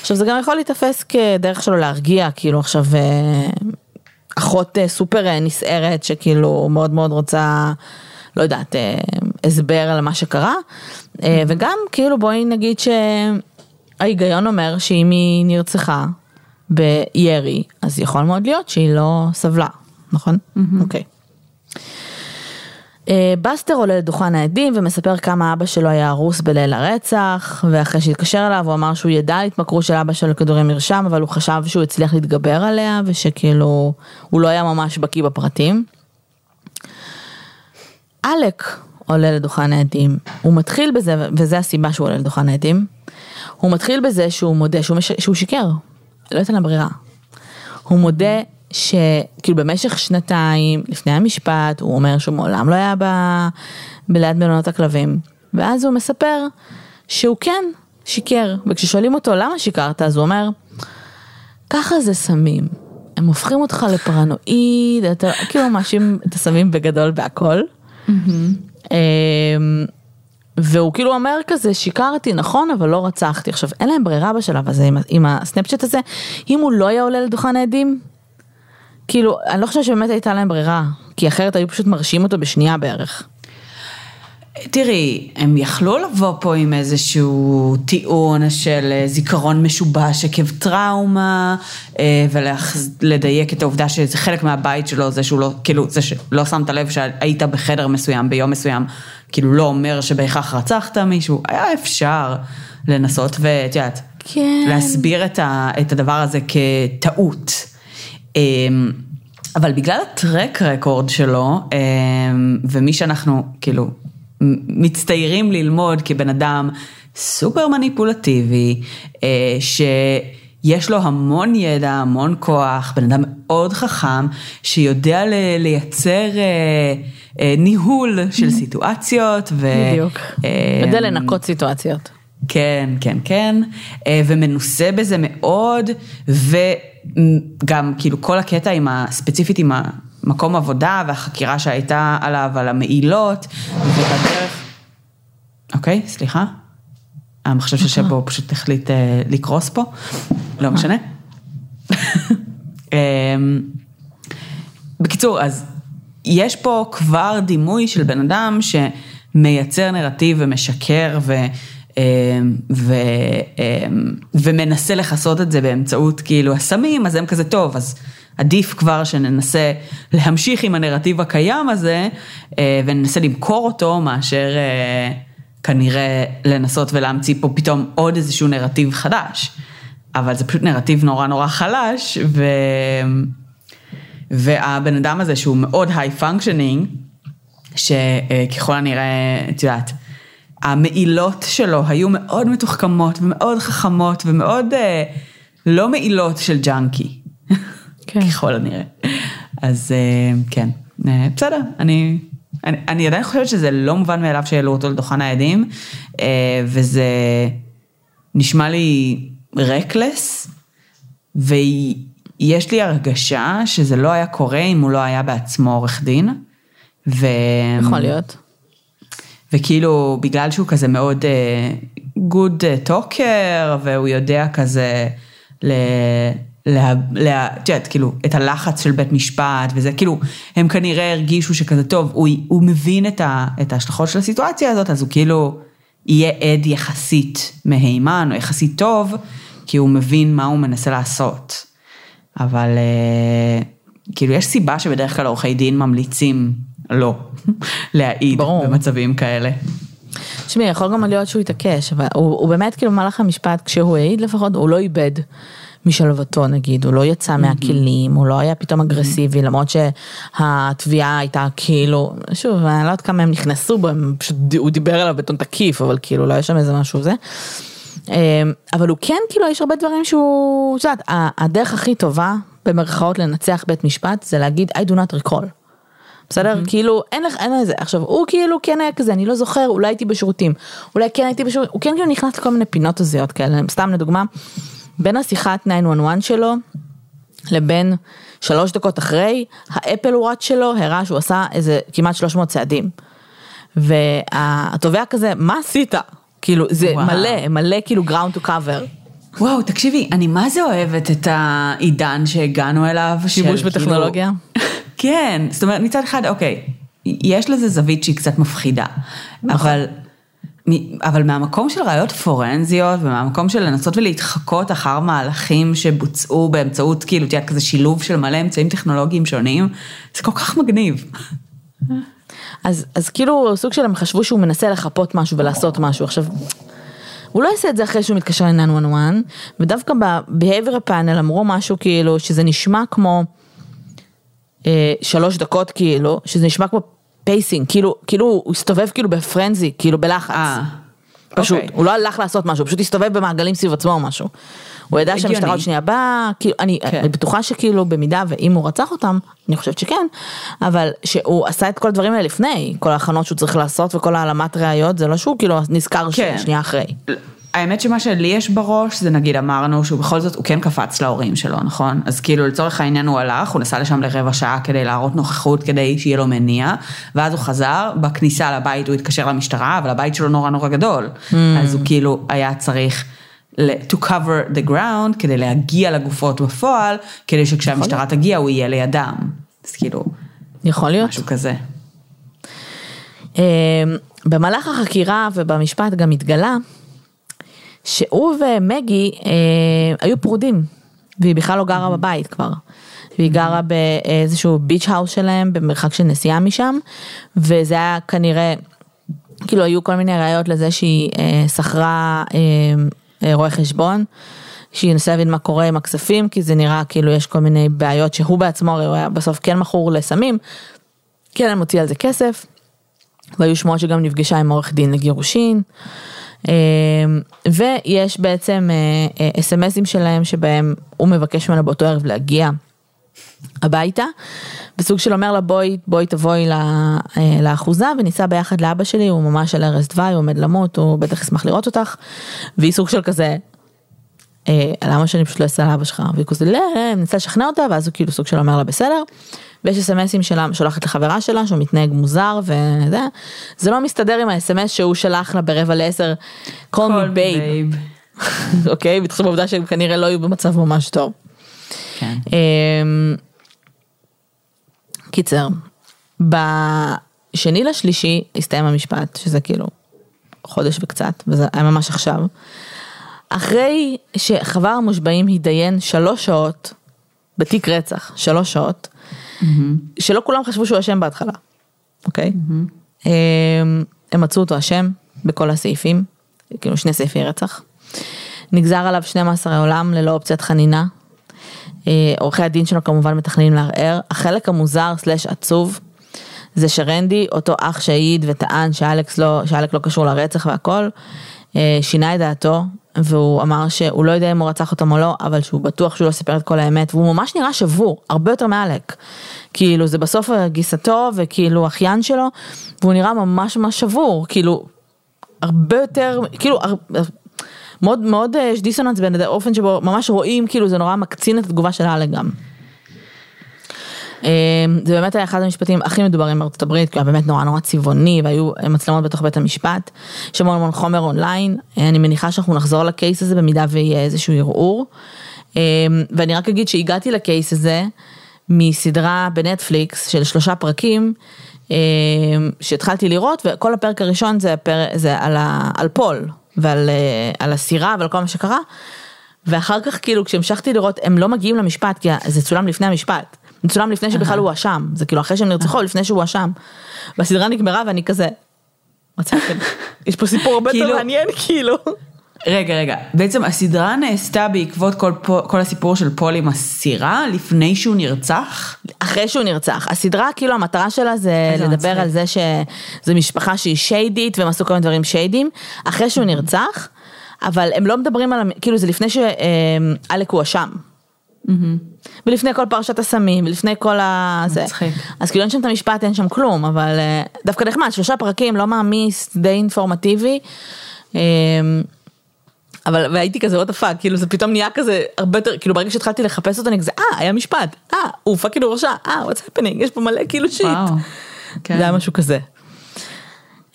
עכשיו זה גם יכול להתאפס כדרך שלו להרגיע, כאילו עכשיו... אחות סופר נסערת, שכאילו מאוד מאוד רוצה, לא יודעת, הסבר על מה שקרה, וגם כאילו בואי נגיד שההיגיון אומר שאם היא נרצחה בירי, אז יכול מאוד להיות שהיא לא סבלה, נכון? אוקיי. בסטר עולה לדוכן העדים ומספר כמה אבא שלו היה הרוס בליל הרצח, ואחרי שהתקשר אליו הוא אמר שהוא ידע להתמכרות של אבא שלו כדורים מרשם, אבל הוא חשב שהוא הצליח להתגבר עליה, ושכאילו הוא לא היה ממש בקיא בפרטים. אלק עולה לדוכן העדים, הוא מתחיל בזה, וזה הסיבה שהוא עולה לדוכן העדים, הוא מתחיל בזה שהוא מודה שהוא שיקר, לא הייתה לה ברירה. הוא מודה שכאילו במשך שנתיים לפני המשפט, הוא אומר שהוא מעולם לא היה בליד מלונות הכלבים, ואז הוא מספר שהוא כן שיקר, וכששואלים אותו למה שיקרת, אז הוא אומר, ככה זה סמים, הם הופכים אותך לפרנואיד, אתה כאילו מאשים את הסמים בגדול בהכל, והוא כאילו אומר כזה, שיקרתי, נכון, אבל לא רצחתי. עכשיו, אין להם ברירה בשלב הזה, עם הסנאפצ'אט הזה, אם הוא לא היה עולה לדוכן העדים, כאילו, אני לא חושבת שבאמת הייתה להם ברירה, כי אחרת היו פשוט מרשים אותו בשנייה בערך. תראי, הם יכלו לבוא פה עם איזשהו טיעון של זיכרון משובש עקב טראומה, ולדייק את העובדה שזה חלק מהבית שלו, זה שהוא לא, כאילו, זה שלא שמת לב שהיית בחדר מסוים, ביום מסוים, כאילו לא אומר שבהכרח רצחת מישהו, היה אפשר לנסות ותיאת, כן. להסביר את הדבר הזה כטעות. אבל בגלל הטרק רקורד שלו, ומי שאנחנו, כאילו, מצטיירים ללמוד כבן אדם סופר מניפולטיבי, שיש לו המון ידע, המון כוח, בן אדם מאוד חכם, שיודע לייצר ניהול של סיטואציות. בדיוק. יודע לנקות סיטואציות. כן, כן, כן. ומנוסה בזה מאוד, וגם כאילו כל הקטע עם הספציפית עם המקום עבודה והחקירה שהייתה עליו, על המעילות, ובדרך... אוקיי, סליחה. המחשב שבו פשוט החליט לקרוס פה. לא משנה. בקיצור, אז יש פה כבר דימוי של בן אדם שמייצר נרטיב ומשקר ומנסה לחסות את זה באמצעות כאילו הסמים, אז הם כזה טוב, אז עדיף כבר שננסה להמשיך עם הנרטיב הקיים הזה, וננסה למכור אותו, מאשר כנראה לנסות ולהמציא פה פתאום עוד איזשהו נרטיב חדש, אבל זה פשוט נרטיב נורא נורא חלש, והבן אדם הזה שהוא מאוד high functioning, שככל הנראה, את יודעת, המעילות שלו היו מאוד מתוחכמות ומאוד חכמות ומאוד לא מעילות של ג'אנקי. ככל הנראה. אז כן, בסדר, אני עדיין חושבת שזה לא מובן מאליו שהעלו אותו לדוכן העדים, וזה נשמע לי רקלס, ויש לי הרגשה שזה לא היה קורה אם הוא לא היה בעצמו עורך דין. יכול להיות. וכאילו, בגלל שהוא כזה מאוד גוד טוקר, והוא יודע כזה, תשעת, כאילו, את הלחץ של בית משפט, וזה כאילו, הם כנראה הרגישו שכזה טוב, הוא מבין את ההשלכות של הסיטואציה הזאת, אז הוא כאילו, יהיה עד יחסית מהימן, או יחסית טוב, כי הוא מבין מה הוא מנסה לעשות. אבל, כאילו, יש סיבה שבדרך כלל עורכי דין ממליצים, לא, להעיד במצבים כאלה. שמי, יכול גם להיות שהוא יתעקש, אבל הוא באמת כאילו במהלך המשפט, כשהוא העיד לפחות, הוא לא איבד משלוותו נגיד, הוא לא יצא מהכלים, הוא לא היה פתאום אגרסיבי, למרות שהתביעה הייתה כאילו, שוב, אני לא יודעת כמה הם נכנסו בו, הוא דיבר עליו בטון תקיף, אבל כאילו לא היה שם איזה משהו זה, אבל הוא כן כאילו, יש הרבה דברים שהוא, זאת, הדרך הכי טובה, במרכאות לנצח בית משפט, זה להגיד, I do not recall. בסדר? כאילו, אין איזה, עכשיו, הוא כאילו כן היה כזה, אני לא זוכר, אולי הייתי בשירותים, אולי כן הייתי בשירותים, הוא כן כאילו נכנס לכל מיני פינות הזיות כאלה, סתם לדוגמה, בין השיחת 911 שלו, לבין 3 דקות אחרי, האפל וואט שלו הראה שהוא עשה איזה כמעט 300 צעדים, והתובע כזה, מה עשית? כאילו, זה מלא, כאילו גראונד טו קאבר. וואו, תקשיבי, אני מה זה אוהבת את העידן שהגענו אליו? שימוש בטכנולוגיה? כן, זאת אומרת, מצד אחד, אוקיי, יש לזה זווית שהיא קצת מפחידה, אבל מהמקום של ראיות פורנזיות, ומהמקום של לנסות ולהתחקות אחר מהלכים שבוצעו באמצעות, כאילו, תהיה כזה שילוב של מלא אמצעים טכנולוגיים שונים, זה כל כך מגניב. אז כאילו, סוג שלהם חשבו שהוא מנסה לחפות משהו ולעשות משהו, עכשיו... הוא לא יעשה את זה אחרי שהוא מתקשר ל-911, ודווקא ב-behavior הפאנל אמרו משהו כאילו, שזה נשמע כמו 3 דקות כאילו, שזה נשמע כמו פייסינג, כאילו הוא הסתובב כאילו בפרנזי, כאילו בלחץ. פשוט, הוא לא הלך לעשות משהו, פשוט הסתובב במעגלים סביב עצמו או משהו. הוא ידע שהמשטרה עוד שנייה באה, כאילו, אני בטוחה שכאילו במידה, ואם הוא רצח אותם, אני חושבת שכן, אבל שהוא עשה את כל הדברים האלה לפני, כל ההכנות שהוא צריך לעשות, וכל העלמת ראיות, זה לא שהוא כאילו נזכר שנייה אחרי. האמת שמה שלי יש בראש, זה נגיד אמרנו, שהוא בכל זאת, הוא כן קפץ להורים שלו, נכון? אז כאילו לצורך העניין הוא הלך, הוא נסע לשם ל15 דקות כדי להראות נוכחות, כדי שיהיה לו מניע, ואז הוא חזר, בכניסה לבית הוא התקשר למשטרה, אבל הבית שלו נורא נורא גדול, אז הוא כאילו היה צריך to cover the ground, כדי להגיע לגופות בפועל, כדי שכשהמשטרה תגיע, הוא יהיה לידם. אז כאילו, יכול להיות. משהו כזה. במהלך החקירה ובמשפט גם התגלה, שהוא ומגי היו פרודים, והיא בכלל לא גרה בבית כבר. והיא גרה באיזשהו ביץ' האוס שלהם, במרחק של נסיעה משם, וזה היה כנראה, כאילו היו כל מיני ראיות לזה שהיא שכרה... רואה חשבון, שינסה להבין מה קורה עם הכספים, כי זה נראה כאילו יש כל מיני בעיות שהוא בעצמו, הוא היה בסוף כן מכור לסמים, כן אני מוציא על זה כסף, והיו שמועות שגם נפגשה עם עורך דין לגירושין, ויש בעצם אס-אמסים שלהם, שבהם הוא מבקש ממנה באותו ערב להגיע הביתה, בסוג של אומר לה בואי תבואי לאחוזה וניסה ביחד לאבא שלי, הוא ממש על ערש דווי, הוא עומד למות, הוא בטח ישמח לראות אותך, והיא סוג של כזה, למה שאני פשוט לא אעשה לאבא שלך, והיא כזה ניסה לשכנע אותה, ואז הוא כאילו סוג של אומר לה בסדר, ויש אס-אמסים שלה, שולחת לחברה שלה, שהוא מתנהג מוזר, וזה, זה לא מסתדר עם האס-אמס שהוא שלח לה ב11:45, call me babe, אוקיי, בתחום העובדה שהם כנראה לא יהיו במצב ממש טוב. כן. קיצר, ב2 במרץ הסתיים המשפט, שזה כאילו חודש וקצת, וזה היה ממש עכשיו, אחרי שחבר המושבעים הידיין 3 שעות, בתיק רצח, 3 שעות, שלא כולם חשבו שהוא אשם בהתחלה, אוקיי? הם מצאו אותו אשם בכל הסעיפים, כאילו 2 סעיפי רצח, נגזר עליו 12 עולם ללא אופציית חנינה, עורכי הדין שלו כמובן מתכננים לערער. החלק המוזר סלש עצוב זה שרנדי, אותו אח שהעיד וטען שאלק לא קשור לרצח והכל, שינה את דעתו, והוא אמר שהוא לא יודע אם הוא רצח אותם או לא, אבל שהוא בטוח שהוא לא סיפר את כל האמת, והוא ממש נראה שבור, הרבה יותר מאלק, כאילו זה בסוף גיסתו וכאילו אחיין שלו, והוא נראה ממש ממש שבור, כאילו הרבה יותר, כאילו מאוד מאוד יש דיסוננס בין האופן שבו ממש רואים, כאילו זה נורא מקצין את התגובה של הלאה גם. זה באמת היה אחד המשפטים הכי מדוברים בארצות הברית, כי היה באמת נורא נורא צבעוני, והיו מצלמות בתוך בית המשפט, יש המון המון חומר אונליין, אני מניחה שאנחנו נחזור לקייס הזה, במידה ויהיה איזשהו ערעור, ואני רק אגיד שהגעתי לקייס הזה, מסדרה בנטפליקס של 3 פרקים, שהתחלתי לראות, וכל הפרק הראשון זה על פול, ועל הסירה ועל כל מה שקרה, ואחר כך כאילו כשהמשכתי לראות, הם לא מגיעים למשפט, כי זה צולם לפני המשפט, זה צולם לפני שבכלל הוא אשם, זה כאילו אחרי שהם נרצחו, לפני שהוא אשם, והסדרה נגמרה ואני כזה, מצאתם, יש פה סיפור הרבה יותר מעניין כאילו. רגע, בעצם הסדרה נעשתה בעקבות כל הסיפור של פול עם הסירה, לפני שהוא נרצח? אחרי שהוא נרצח. הסדרה, כאילו, המטרה שלה זה לדבר על זה שזו משפחה שהיא שיידית, והם עשו כל מיני דברים שיידים, אחרי שהוא נרצח, אבל הם לא מדברים על, כאילו, זה לפני שאלק הוא אשם. ולפני כל פרשת הסמים, ולפני כל זה. אז כאילו אין שם את המשפט, אין שם כלום, אבל דווקא נחמד, 3 פרקים, לא מעמיס, די אינפורמטיבי, אבל הייתי כזה עוד הפאק, כאילו זה פתאום נהיה כזה הרבה יותר, כאילו ברגע שהתחלתי לחפש אותה, אני כזה, היה משפט, הוא פאקינג רשע, what's happening, יש פה מלא כאילו שיט. זה היה משהו כזה.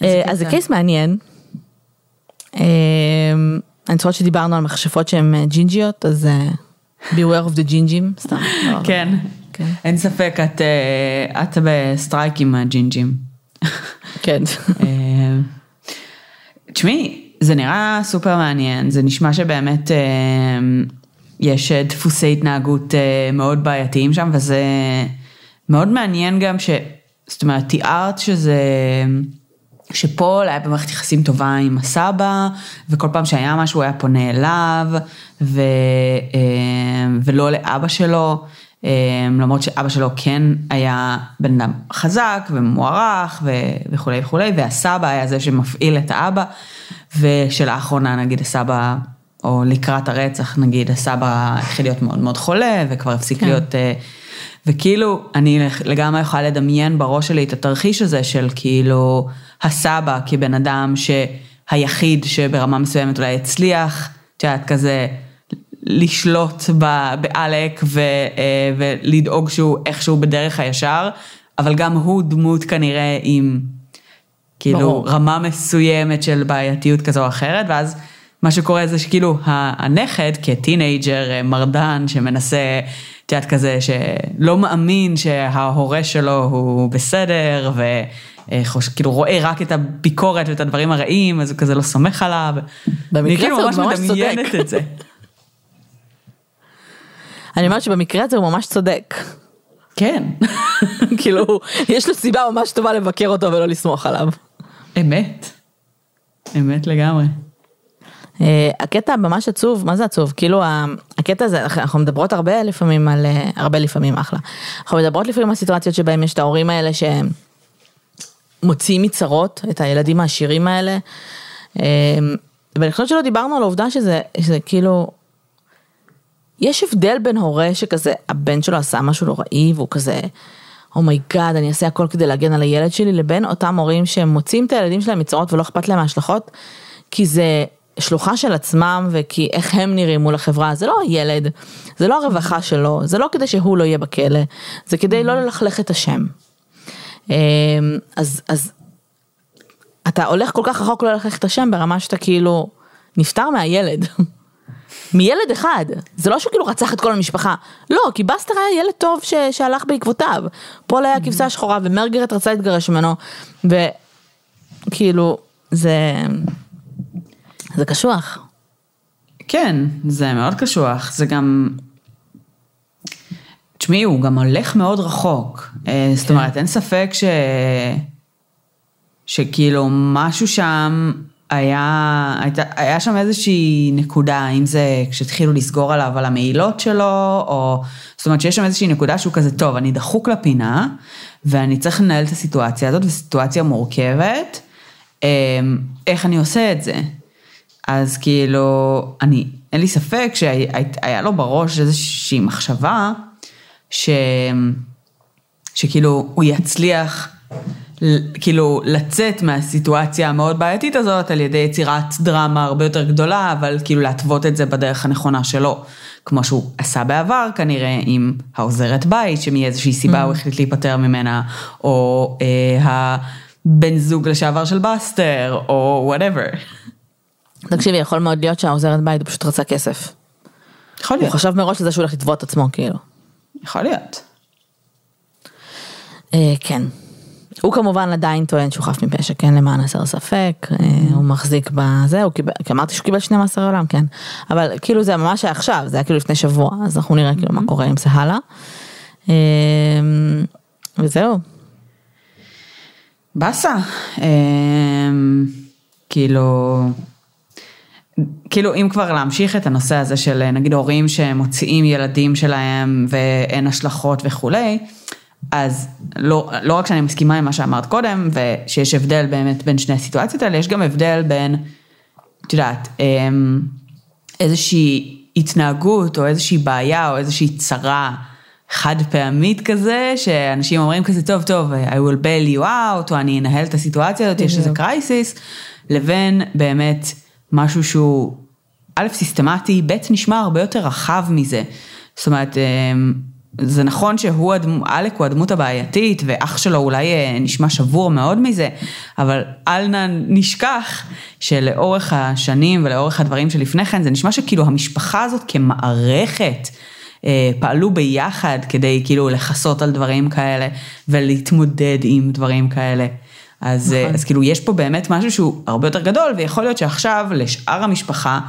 אז זה קייס מעניין, אני חושבת שדיברנו על מכשפות שהן ג'ינג'יות, אז beware of the ג'ינג'ים, סתם. כן, אין ספק, את בסטרייק עם הג'ינג'ים. כן. תשמעי, זה נראה סופר מעניין, זה נשמע שבאמת יש דפוסי התנהגות מאוד בעייתיים שם, וזה מאוד מעניין גם ש... זאת אומרת, תיארת שזה... שפול היה במערכת יחסים טובה עם הסבא, וכל פעם שהיה משהו היה פונה אליו, ולא לאבא שלו, למרות שאבא שלו כן היה בן אדם חזק ומוערך וכו' וכו', והסבא היה זה שמפעיל את האבא, ושלאחרונה נגיד הסבא, או לקראת הרצח נגיד, הסבא החל להיות מאוד מאוד חולה, וכבר הפסיק להיות... וכאילו, אני לגמרי יכולה לדמיין בראש שלי את התרחיש הזה של כאילו הסבא כבן אדם שהיחיד שברמה מסוימת אולי הצליח, שאת כזה לשלוט באלק ולדאוג שהוא איכשהו בדרך הישר, אבל גם הוא דמות כנראה עם כאילו ברור. רמה מסוימת של בעייתיות כזו או אחרת, ואז... מה שקורה זה שכאילו הנכד כטינאייג'ר מרדן שמנסה תיאת כזה שלא מאמין שההורה שלו הוא בסדר וכאילו רואה רק את הביקורת ואת הדברים הרעים אז הוא כזה לא סומך עליו. אני כאילו ממש מדמיינת את זה. אני אומרת שבמקרה הזה הוא ממש צודק. כן. כאילו יש לו סיבה ממש טובה לבקר אותו ולא לסמוך עליו. אמת. אמת לגמרי. הקטע ממש עצוב, מה זה עצוב? כאילו, הקטע הזה, אנחנו מדברות הרבה לפעמים על, הרבה לפעמים אחלה. אנחנו מדברות לפעמים על סיטואציות שבהם יש את ההורים האלה שמוציאים מצרות, את הילדים העשירים האלה. ואני חושבת שלא דיברנו על העובדה שזה כאילו, יש הבדל בין הורה שכזה, הבן שלו עשה משהו לא ראי, והוא כזה, אומייגאד, אני אעשה הכל כדי להגן על הילד שלי, לבין אותם הורים שמוציאים את הילדים שלהם מצרות ולא אכפת להם ההשלכות, כי זה... שלוחה של עצמם, וכי איך הם נראים מול החברה, זה לא הילד, זה לא הרווחה שלו, זה לא כדי שהוא לא יהיה בכלא, זה כדי לא ללכלך את השם. אז אתה הולך כל כך רחוק לא ללכלך את השם, ברמה שאתה כאילו נפטר מהילד. מילד אחד, זה לא שהוא כאילו רצח את כל המשפחה, לא, כי בסטר היה ילד טוב שהלך בעקבותיו, פול היה כבשה שחורה, ומרגרט רצה להתגרש ממנו, וכאילו, זה קשוח. כן, זה מאוד קשוח. זה גם... תשמעי, הוא גם הולך מאוד רחוק. כן. זאת אומרת, אין ספק שכאילו משהו שם היה שם איזושהי נקודה, אם זה כשתחילו לסגור עליו על המעילות שלו, או... זאת אומרת שיש שם איזושהי נקודה שהוא כזה טוב, אני דחוק לפינה, ואני צריך לנהל את הסיטואציה הזאת, וסיטואציה מורכבת. איך אני עושה את זה? אז כאילו, אין לי ספק שהיה לו בראש איזושהי מחשבה, שכאילו הוא יצליח כאילו לצאת מהסיטואציה המאוד בעייתית הזאת, על ידי יצירת דרמה הרבה יותר גדולה, אבל כאילו להטוות את זה בדרך הנכונה שלו, כמו שהוא עשה בעבר כנראה עם העוזרת בית, שמאיזושהי סיבה הוא החליט להיפטר ממנה, או הבן זוג לשעבר של בסטר, או whatever. תקשיבי, יכול מאוד להיות שהעוזרת בית, הוא פשוט רצה כסף. יכול להיות. הוא חשב מראש לזה שהוא הולך לתבוע את עצמו, כאילו. יכול להיות. כן. הוא כמובן עדיין טוען שהוא חף מפשע, כן, למען הסר ספק, הוא מחזיק בזה, הוא קיבל, אמרתי שהוא קיבל 12 עולם, כן. אבל כאילו זה ממש היה עכשיו, זה היה כאילו לפני שבוע, אז אנחנו נראה כאילו מה קורה עם זה הלאה. וזהו. בסה. כאילו... כאילו אם כבר להמשיך את הנושא הזה של נגיד הורים שמוציאים ילדים שלהם ואין השלכות וכולי, אז לא רק שאני מסכימה עם מה שאמרת קודם, ושיש הבדל באמת בין שני הסיטואציות האלה, יש גם הבדל בין, את יודעת, איזושהי התנהגות או איזושהי בעיה או איזושהי צרה חד פעמית כזה, שאנשים אומרים כזה טוב טוב, I will bail you out, או אני אנהל את הסיטואציה הזאת, יש איזה קרייסיס, לבין באמת... משהו שהוא, א', סיסטמטי, ב', נשמע הרבה יותר רחב מזה. זאת אומרת, זה נכון שהוא, אלק הוא הדמות הבעייתית, ואח שלו אולי נשמע שבור מאוד מזה, אבל אל נשכח שלאורך השנים ולאורך הדברים שלפני כן, זה נשמע שכאילו המשפחה הזאת כמערכת, פעלו ביחד כדי כאילו לחסות על דברים כאלה, ולהתמודד עם דברים כאלה. אז כאילו יש פה באמת משהו שהוא הרבה יותר גדול, ויכול להיות שעכשיו לשאר המשפחה,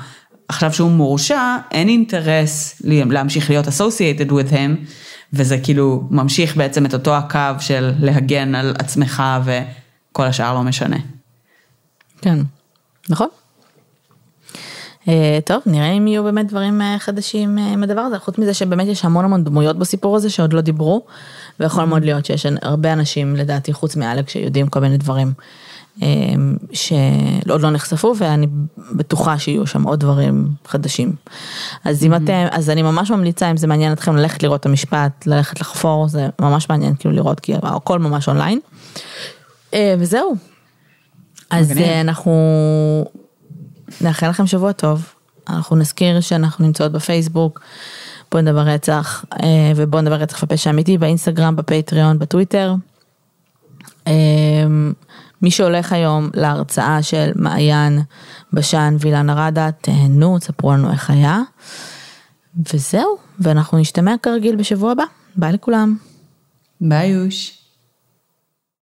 עכשיו שהוא מורשע, אין אינטרס להמשיך להיות associated with him, וזה כאילו ממשיך בעצם את אותו הקו של להגן על עצמך, וכל השאר לא משנה. כן, נכון? טוב, נראה אם יהיו באמת דברים חדשים עם הדבר הזה, חוץ מזה שבאמת יש המון המון דמויות בסיפור הזה שעוד לא דיברו, ויכול מאוד להיות שיש הרבה אנשים לדעתי חוץ מאלק שיודעים כל מיני דברים שעוד לא נחשפו, ואני בטוחה שיהיו שם עוד דברים חדשים. אז אם אתם, אז אני ממש ממליצה, אם זה מעניין אתכם ללכת לראות את המשפט, ללכת לחפור, זה ממש מעניין כאילו לראות, כי הכל ממש אונליין. וזהו. אז אנחנו נאחל לכם שבוע טוב, אנחנו נזכיר שאנחנו נמצאות בפייסבוק, בואו נדבר רצח, ובואו נדבר רצח ופשע אמיתי, באינסטגרם, בפטריון, בטוויטר. מי שהולך היום להרצאה של מעיין בשן וילן הרדה, תהנו, תספרו לנו איך היה, וזהו, ואנחנו נשתמע כרגיל בשבוע הבא, ביי לכולם. ביי יוש.